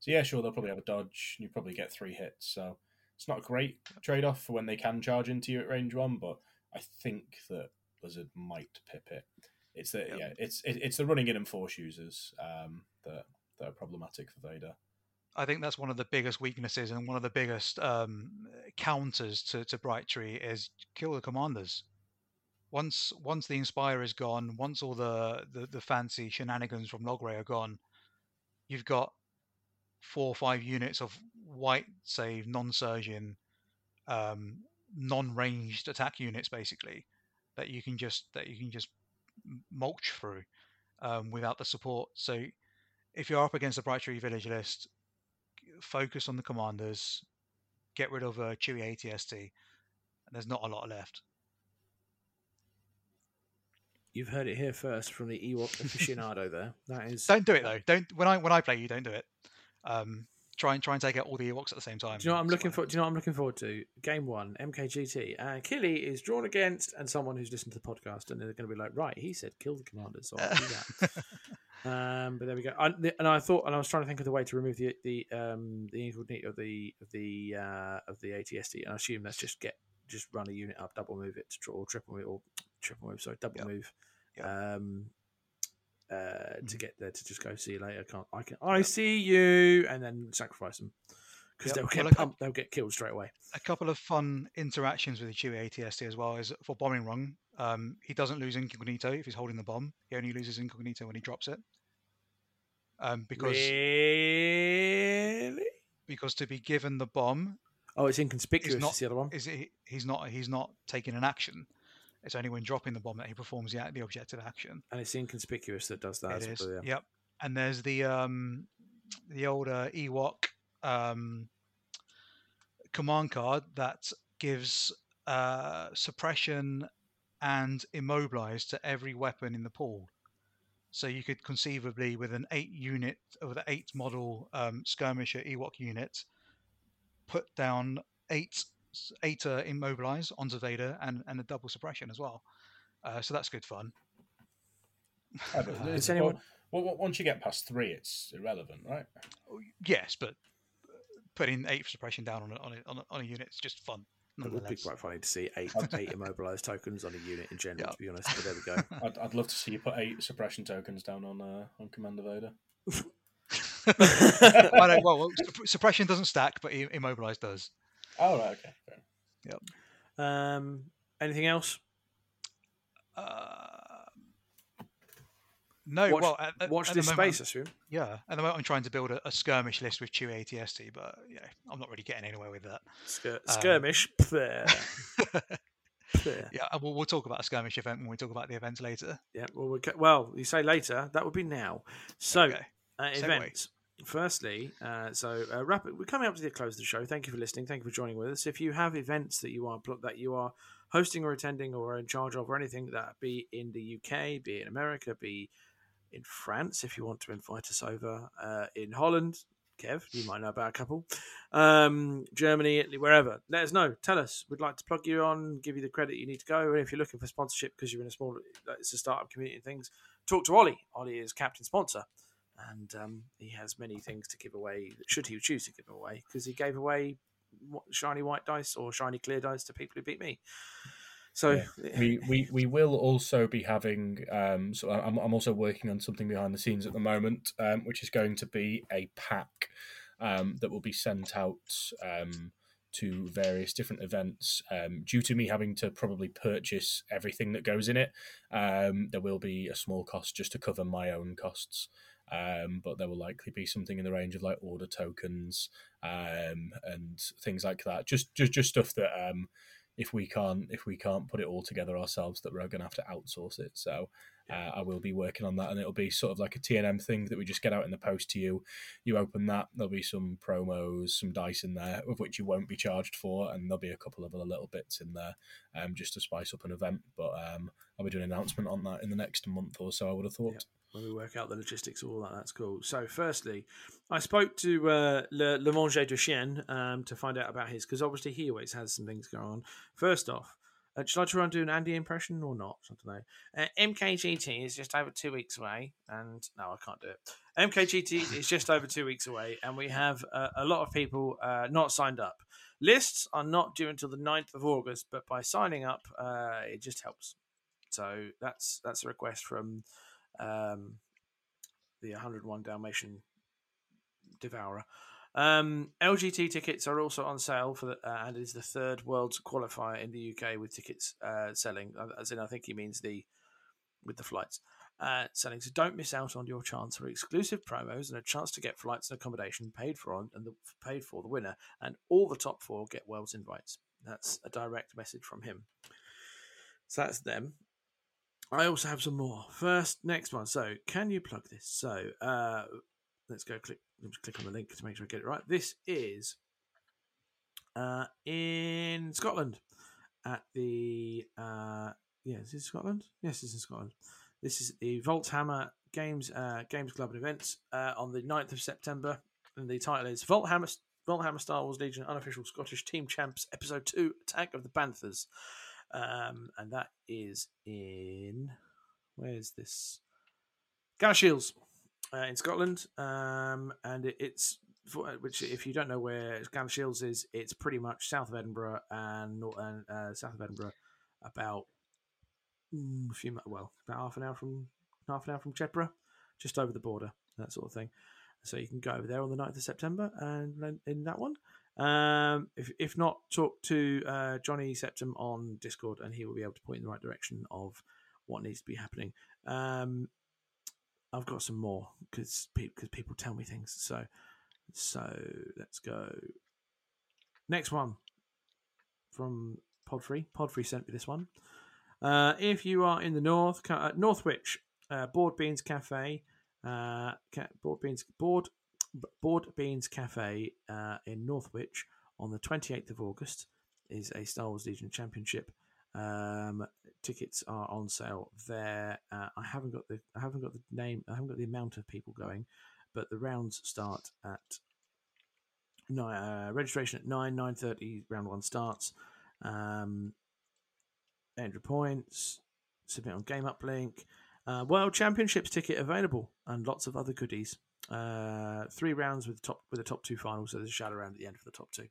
So yeah, sure, they'll probably have a dodge, and you probably get three hits. So it's not a great trade-off for when they can charge into you at range one, but I think that Blizzard might pip it. It's the yep. yeah, it's it, it's the running in and force users um, that that are problematic for Vader. I think that's one of the biggest weaknesses and one of the biggest um, counters to, to Bright Tree is kill the commanders. Once once the Inspire is gone, once all the the, the fancy shenanigans from Logray are gone, you've got four or five units of white, save non-surgeon, um, non-ranged attack units, basically, that you can just that you can just mulch through um, without the support. So, if you're up against the Bright Tree Village list, focus on the commanders, get rid of uh, Chewy A T S T, and there's not a lot left. You've heard it here first from the Ewok aficionado. There, that is. Don't do it though. Don't when I when I play you, don't do it. Um, try and try and take out all the Ewoks at the same time. Do you know what I'm looking for? Do you know what I'm looking forward to? Game one, M K G T. Uh, Killy is drawn against, and someone who's listened to the podcast, and they're going to be like, right, he said kill the commanders. So I'll do that. um, but there we go. I, and I thought, and I was trying to think of the way to remove the the um, the incognito of the of the uh, of the A T S D, and I assume that's just get just run a unit up, double move it, or triple move, or triple move. Sorry, double yep. move. Yep. Um, Uh, to get there, to just go see you later. Can't I can I see you and then sacrifice them because yep. they'll get well, pumped. They'll get killed straight away. A couple of fun interactions with the Chewie A T S T as well is for bombing rung. Um, he doesn't lose incognito if he's holding the bomb. He only loses incognito when he drops it. Um, because really? Because to be given the bomb, oh, it's inconspicuous. Not, it's the other one. Is it, he's not he's not taking an action. It's only when dropping the bomb that he performs the, the objective action. And it's inconspicuous that does that. It is. Brilliant. Yep. And there's the um, the old uh, Ewok um, command card that gives uh, suppression and immobilize to every weapon in the pool. So you could conceivably, with an eight unit or the eight model um, skirmisher Ewok unit, put down eight eight uh, immobilize onto Vader and, and a double suppression as well. Uh, so that's good fun. Uh, does anyone... well, well, once you get past three, it's irrelevant, right? Yes, but putting eight suppression down on a, on a, on a, on a unit is just fun. It would be quite funny to see eight eight immobilized tokens on a unit in general, yeah. To be honest. But there we go. I'd, I'd love to see you put eight suppression tokens down on uh, on Commander Vader. I don't, well, well, suppression doesn't stack, but immobilized does. Oh, right, okay. Fair. Yep. Um, anything else? Uh, no. Watch, well, at, watch at this moment, space, I assume. Yeah. At the moment, I'm trying to build a, a skirmish list with Chewie A T S T, but you know, I'm not really getting anywhere with that. Skir- skirmish. Um, yeah, and we'll, we'll talk about a skirmish event when we talk about the events later. Yeah. Well, we ca- well, you say later. That would be now. So, okay. uh, events. Firstly, uh, so uh, rapid, we're coming up to the close of the show. Thank you for listening. Thank you for joining with us. If you have events that you are that you are hosting or attending or are in charge of or anything, that be in the U K, be in America, be in France, if you want to invite us over, uh, in Holland, Kev, you might know about a couple, um, Germany, Italy, wherever. Let us know. Tell us. We'd like to plug you on, give you the credit you need to go. And if you're looking for sponsorship because you're in a small, it's a startup community and things, talk to Ollie. Ollie is captain sponsor. And um, he has many things to give away, should he choose to give away, because he gave away shiny white dice or shiny clear dice to people who beat me. So yeah. we, we we will also be having. Um, so I'm I'm also working on something behind the scenes at the moment, um, which is going to be a pack um, that will be sent out um, to various different events. Um, due to me having to probably purchase everything that goes in it, um, there will be a small cost just to cover my own costs. Um, but there will likely be something in the range of like order tokens um, and things like that. Just, just, just stuff that um, if we can't, if we can't put it all together ourselves, that we're going to have to outsource it. So uh, I will be working on that, and it'll be sort of like a T N M thing that we just get out in the post to you. You open that, there'll be some promos, some dice in there, of which you won't be charged for, and there'll be a couple of other little bits in there, um, just to spice up an event. But um, I'll be doing an announcement on that in the next month or so, I would have thought. Yeah. When we work out the logistics of all that, that's cool. So, firstly, I spoke to uh, Le, Le Manger de Chien um, to find out about his, because obviously he always has some things going on. First off, uh, should I try and do an Andy impression or not? I don't know. Uh, M K G T is just over two weeks away, and no, I can't do it. M K G T is just over two weeks away, and we have uh, a lot of people uh, not signed up. Lists are not due until the ninth of August, but by signing up, uh, it just helps. So, that's that's a request from... Um, the one oh one Dalmatian Devourer. Um, L G T tickets are also on sale for the, uh, and it is the third Worlds qualifier in the U K with tickets uh, selling. As in, I think he means the with the flights uh, selling. So don't miss out on your chance for exclusive promos and a chance to get flights and accommodation paid for on and the, paid for the winner. And all the top four get Worlds invites. That's a direct message from him. So that's them. I also have some more. First, next one. So, can you plug this? So, uh, let's go click let's click on the link to make sure I get it right. This is uh, in Scotland at the... Uh, yeah, is it Scotland? Yes, it's in Scotland. This is the Vaulthammer Games uh, Games Club and Events uh, on the ninth of September. And the title is Vaulthammer, Vaulthammer Star Wars Legion Unofficial Scottish Team Champs Episode two Attack of the Panthers. Um, and that is in, where is this? Galashiels uh, in Scotland. Um, and it, it's, for, which if you don't know where Galashiels is, it's pretty much south of Edinburgh and uh, south of Edinburgh, about mm, a few, well, about half an hour from half an hour from Chepra, just over the border, that sort of thing. So you can go over there on the ninth of September and in that one. Um, if if not, talk to uh, Johnny Septum on Discord, and he will be able to point in the right direction of what needs to be happening. Um, I've got some more because pe- people tell me things. So, so let's go. Next one from Podfree. Podfree sent me this one. Uh, if you are in the north, uh, Northwich, uh, Board Beans Cafe, uh, ca- Board Beans Board Board Beans Cafe uh, in Northwich on the twenty-eighth of August is a Star Wars Legion Championship. Um, tickets are on sale there. Uh, I haven't got the I haven't got the name. I haven't got the amount of people going, but the rounds start at nine. Uh, registration at nine nine thirty. Round one starts. Um, Entry points. Submit on Game Uplink. Uh, World Championships ticket available, and lots of other goodies. Uh, three rounds with top with the top two finals. So there's a shadow round at the end for the top two.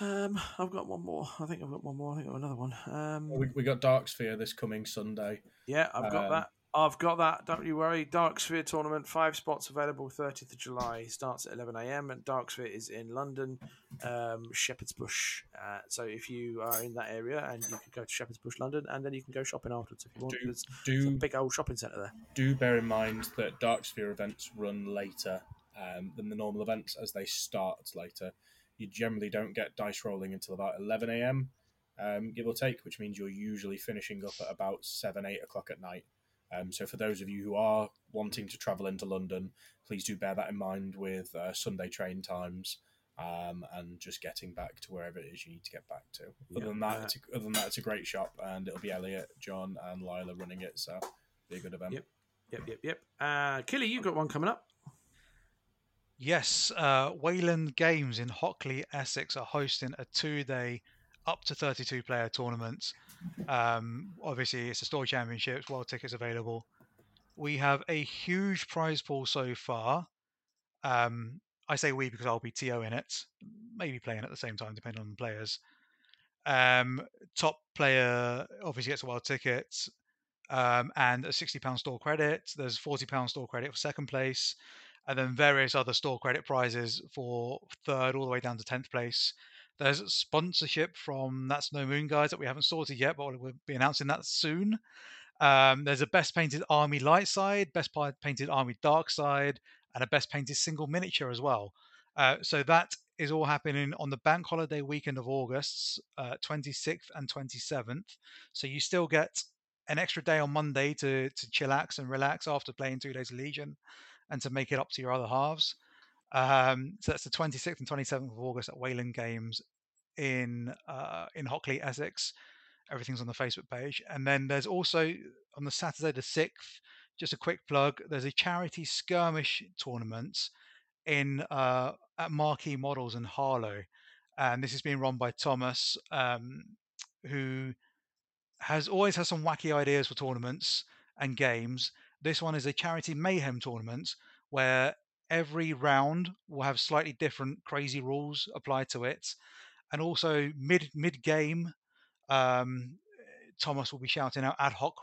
Um, I've got one more. I think I've got one more. I think I've got another one. Um, we, we got Darksphere this coming Sunday. Yeah, I've got um, that. I've got that. Don't you worry. Darksphere tournament, five spots available. thirtieth of July starts at eleven a.m. and Darksphere is in London, um, Shepherd's Bush. Uh, so if you are in that area, and you can go to Shepherd's Bush, London, and then you can go shopping afterwards if you want. Do, There's do, a big old shopping centre there. Do bear in mind that Darksphere events run later um, than the normal events as they start later. You generally don't get dice rolling until about eleven a.m, um, give or take, which means you're usually finishing up at about seven, eight o'clock at night. Um, so for those of you who are wanting to travel into London, please do bear that in mind with uh, Sunday train times um, and just getting back to wherever it is you need to get back to. Yeah. Other than that, uh, it's a, other than that, it's a great shop, and it'll be Elliot, John and Lila running it, so it'll be a good event. Yep, yep, yep. yep. Uh, Killy, you've got one coming up. Yes, uh, Wayland Games in Hockley, Essex are hosting a two-day up to thirty-two player tournament. Um, obviously, it's a store championships, wild tickets available. We have a huge prize pool so far. Um, I say we because I'll be T O in it, maybe playing at the same time, depending on the players. Um, top player obviously gets a wild ticket um, and a sixty pounds store credit. There's forty pounds store credit for second place, and then various other store credit prizes for third all the way down to tenth place. There's sponsorship from That's No Moon guys that we haven't sorted yet, but we'll be announcing that soon. Um, there's a Best Painted Army Light Side, Best Painted Army Dark Side, and a Best Painted Single Miniature as well. Uh, so that is all happening on the bank holiday weekend of August, uh, twenty-sixth and twenty-seventh. So you still get an extra day on Monday to, to chillax and relax after playing two days of Legion, and to make it up to your other halves. Um, so that's the twenty-sixth and twenty-seventh of August at Wayland Games in uh, in Hockley, Essex. Everything's on the Facebook page. And then there's also, on the Saturday the sixth, just a quick plug, there's a charity skirmish tournament in uh, at Marquee Models in Harlow. And this is being run by Thomas, um, who has always has some wacky ideas for tournaments and games. This one is a charity mayhem tournament where every round will have slightly different crazy rules applied to it. And also mid mid game, um, Thomas will be shouting out ad hoc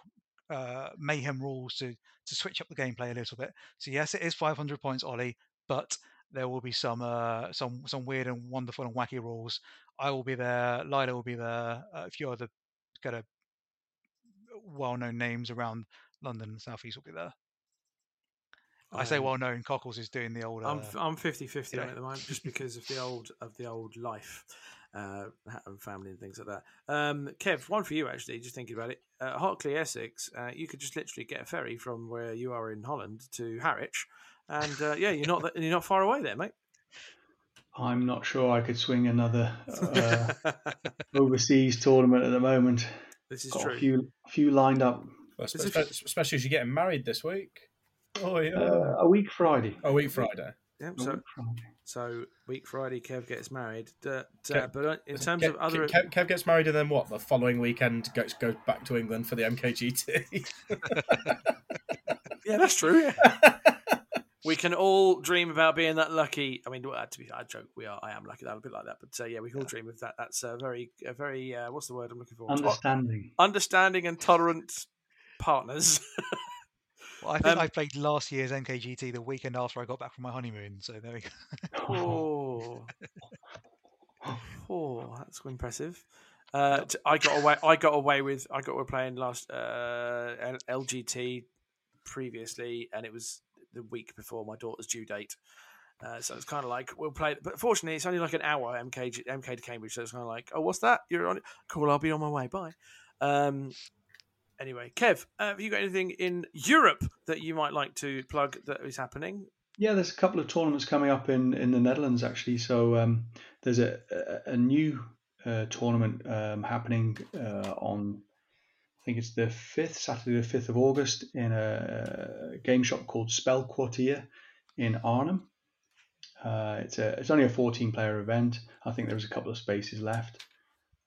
uh, mayhem rules to, to switch up the gameplay a little bit. So yes, it is five hundred points, Ollie, but there will be some uh, some some weird and wonderful and wacky rules. I will be there. Lila will be there. Uh, a few other kind of well-known names around London and South East will be there. I um, say well known. Cockles is doing the old. Uh, I'm I'm fifty fifty on it at the moment, just because of the old of the old life, uh, and family and things like that. Um, Kev, one for you actually. Just thinking about it, uh, Hockley, Essex. Uh, you could just literally get a ferry from where you are in Holland to Harwich, and uh, yeah, you're not you're not far away there, mate. I'm not sure I could swing another uh, overseas tournament at the moment. This is Got true. A few, a few lined up. Especially as you're getting married this week. Oh yeah, uh, a week Friday. A week Friday. Yeah, so, week Friday. So week Friday, Kev gets married. Uh, Kev, but in terms Kev, of other, Kev, Kev gets married, and then what? The following weekend goes goes back to England for the M K G T. Yeah, that's true. Yeah. We can all dream about being that lucky. I mean, to be, I joke, we are. I am lucky. That a bit like that, but uh, yeah, we can all dream of that. That's a very, a very. Uh, what's the word I'm looking for? Understanding, to? understanding, and tolerant partners. Well, I think um, I played last year's M K G T the weekend after I got back from my honeymoon, so there we go. oh. oh, that's impressive. Uh, I got away. I got away with. I got away playing last uh, L G T previously, and it was the week before my daughter's due date. Uh, so it's kind of like, we'll play, but fortunately it's only like an hour M K M K to Cambridge, so it's kind of like, oh, what's that? You're on it. Cool, I'll be on my way. Bye. Um, anyway, Kev, uh, have you got anything in Europe that you might like to plug that is happening? Yeah, there's a couple of tournaments coming up in, in the Netherlands, actually. So um, there's a, a, a new uh, tournament um, happening uh, on, I think it's the fifth, Saturday the fifth of August, in a game shop called Spelkwartier in Arnhem. Uh, it's a it's only a fourteen-player event. I think there's a couple of spaces left.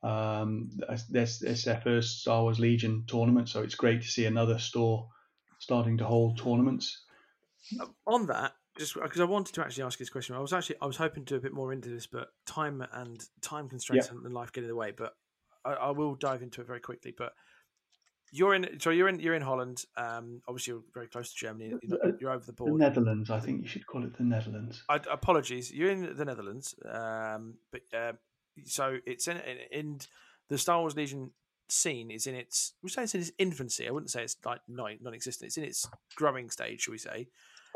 Um, that's, that's their first Star Wars Legion tournament, so it's great to see another store starting to hold tournaments. On that, just because I wanted to actually ask you this question, I was actually I was hoping to do a bit more into this, but time and time constraints yep. and life get in the way. But I, I will dive into it very quickly. But you're in, so you're in, you're in Holland. Um, obviously, you're very close to Germany. You're, not, you're over the border. The Netherlands, I think you should call it the Netherlands. I, apologies, you're in the Netherlands. Um, but uh, so it's in, in, in the Star Wars Legion scene is in its. We say it's in its infancy. I wouldn't say it's like non-existent. It's in its growing stage, shall we say?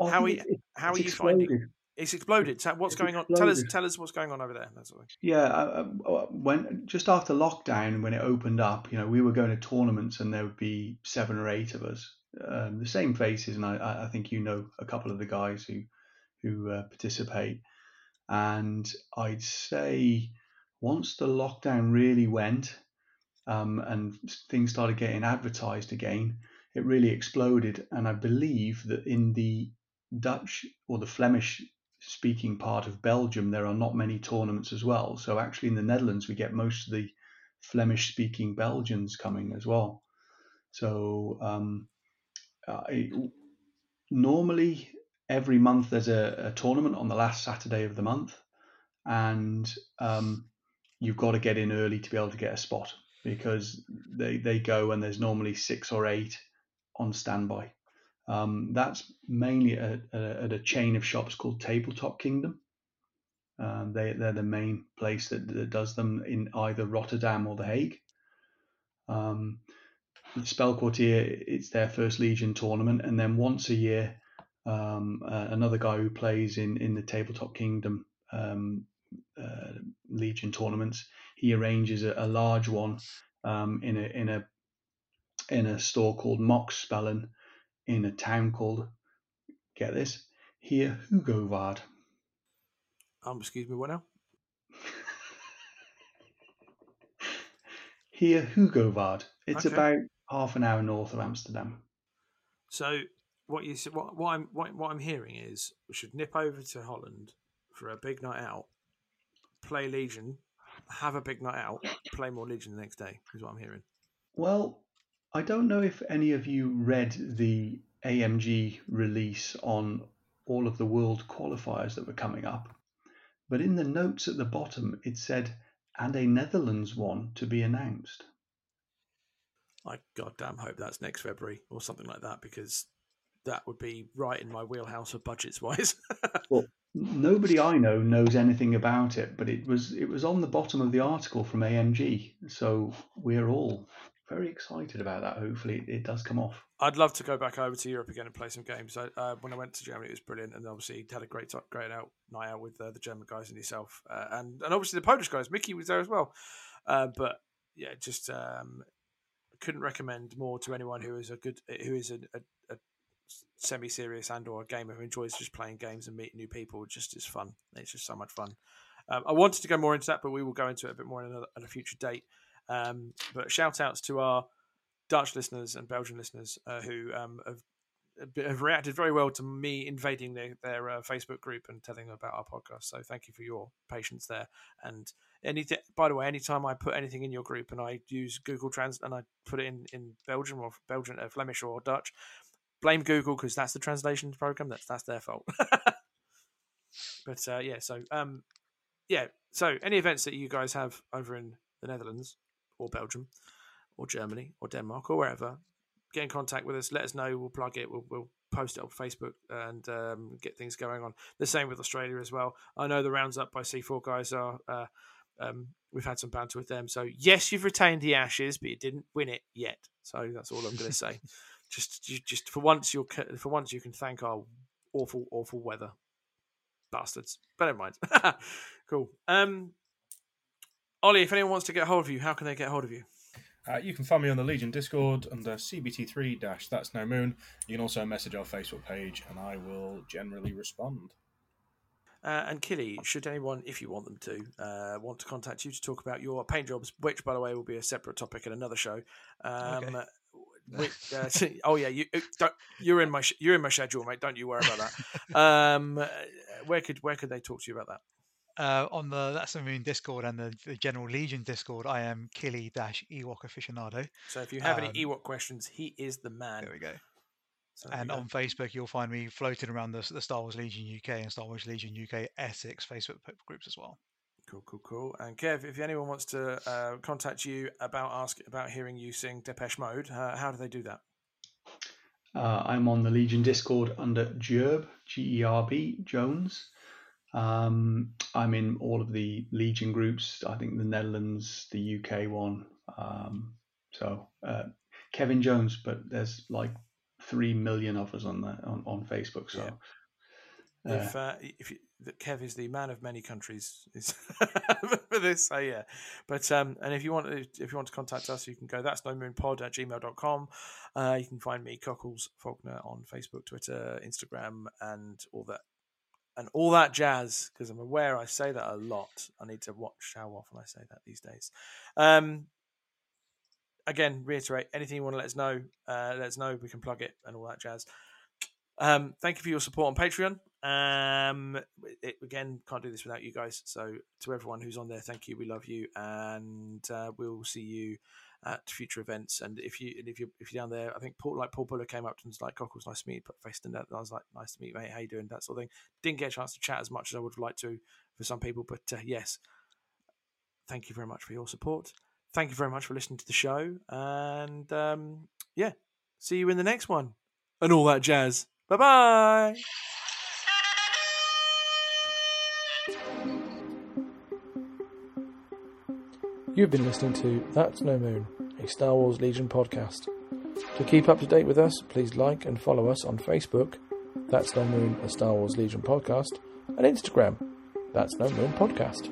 I how are you, it, how are you exploded. finding? It's exploded. So what's it's going exploded. on? Tell us, tell us what's going on over there. That's all. Yeah, uh, when just after lockdown, when it opened up, you know, we were going to tournaments, and there would be seven or eight of us, um, the same faces, and I, I think you know a couple of the guys who who uh, participate. And I'd say once the lockdown really went, um, and things started getting advertised again, it really exploded. And I believe that in the Dutch or the Flemish speaking part of Belgium, there are not many tournaments as well. So actually in the Netherlands, we get most of the Flemish speaking Belgians coming as well. So um, I, normally every month there's a, a tournament on the last Saturday of the month, and um, you've got to get in early to be able to get a spot, because they, they go and there's normally six or eight on standby. Um, that's mainly at, at a chain of shops called Tabletop Kingdom. Um, they, they're the main place that, that does them in either Rotterdam or The Hague. Um, Spelkwartier, it's their first Legion tournament. And then once a year, um, uh, another guy who plays in, in the Tabletop Kingdom um, uh, Legion tournaments, he arranges a, a large one um, in, a, in, a, in a store called Moxspellen, in a town called, get this, here Hugovaard. Um, excuse me, what now? Here Hugovaard. It's okay. About half an hour north of Amsterdam. So what you what what I'm what, what I'm hearing is we should nip over to Holland for a big night out, play Legion, have a big night out, play more Legion the next day. Is what I'm hearing. Well, I don't know if any of you read the A M G release on all of the world qualifiers that were coming up, but in the notes at the bottom, it said, and a Netherlands one to be announced. I goddamn hope that's next February or something like that, because that would be right in my wheelhouse of budgets wise. Well, nobody I know knows anything about it, but it was, it was on the bottom of the article from A M G. So we're all very excited about that. Hopefully it does come off. I'd love to go back over to Europe again and play some games. I, uh, when I went to Germany, it was brilliant, and obviously had a great time, great out night out with uh, the German guys and yourself, uh, and and obviously the Polish guys. Mickey was there as well, uh, but yeah, just um, couldn't recommend more to anyone who is a good, who is a, a, a semi-serious and or a gamer who enjoys just playing games and meeting new people. It just is fun. It's just so much fun. Um, I wanted to go more into that, but we will go into it a bit more on a future date. Um, but shout outs to our Dutch listeners and Belgian listeners uh, who um, have, have reacted very well to me invading their, their uh, Facebook group and telling them about our podcast. So thank you for your patience there. And anything, by the way, anytime I put anything in your group and I use Google Translate and I put it in, in Belgian or Belgian or Flemish or Dutch, blame Google, because that's the translation program. That's, that's their fault. But uh, yeah, so um, yeah. So any events that you guys have over in the Netherlands, or Belgium, or Germany, or Denmark, or wherever, get in contact with us. Let us know. We'll plug it. We'll, we'll post it on Facebook and um, get things going on. The same with Australia as well. I know the rounds up by C four guys are. Uh, um, we've had some banter with them. So yes, you've retained the Ashes, but you didn't win it yet. So that's all I'm going to say. Just, you, just for once, you'll for once you can thank our awful, awful weather, bastards. But never mind. Cool. Um, Ollie, if anyone wants to get hold of you, how can they get hold of you? Uh, you can find me on the Legion Discord under C B T three That's No Moon. You can also message our Facebook page, and I will generally respond. Uh, and Killy, should anyone, if you want them to, uh, want to contact you to talk about your paint jobs, which, by the way, will be a separate topic in another show. Um, okay. Which, uh, oh yeah, you don't, you're in my you're in my schedule, mate. Don't you worry about that. Um, where could where could they talk to you about that? Uh, on the That's the Moon Discord and the, the general Legion Discord, I am Killy-Ewok aficionado. So if you have um, any Ewok questions, he is the man. There we go. So and there we go. On Facebook, you'll find me floating around the, the Star Wars Legion U K and Star Wars Legion U K Essex Facebook groups as well. Cool, cool, cool. And Kev, if anyone wants to uh, contact you about ask about hearing you sing Depeche Mode, uh, how do they do that? Uh, I'm on the Legion Discord under Gerb, G E R B, Jones. Um, I'm in all of the Legion groups, I think the Netherlands, the U K one. Um, so uh, Kevin Jones, but there's like three million of us on that on, on Facebook. So yeah. uh, if uh, if you, Kev is the man of many countries is for this. So yeah, but um, and if you want if you want to contact us, you can go that's no moon pod at gmail dot com. Uh, you can find me Cockles Faulkner on Facebook, Twitter, Instagram, and all that. And all that jazz, because I'm aware I say that a lot. I need to watch how often I say that these days. Um, again, reiterate, anything you want to let us know, uh, let us know. We can plug it and all that jazz. Um, thank you for your support on Patreon. Um, it, again, can't do this without you guys. So to everyone who's on there, thank you. We love you. And uh, we'll see you at future events. And if you and if you if you're down there, I think Paul like Paul Buller came up to me and was like, Cockles, nice to meet you, put face to that. I was like, nice to meet you, mate, how you doing? That sort of thing. Didn't get a chance to chat as much as I would have liked to for some people, but uh, yes. Thank you very much for your support. Thank you very much for listening to the show. And um, yeah, see you in the next one. And all that jazz. Bye bye. You've been listening to That's No Moon, a Star Wars Legion podcast. To keep up to date with us, please like and follow us on Facebook, That's No Moon, a Star Wars Legion podcast, and Instagram, That's No Moon podcast.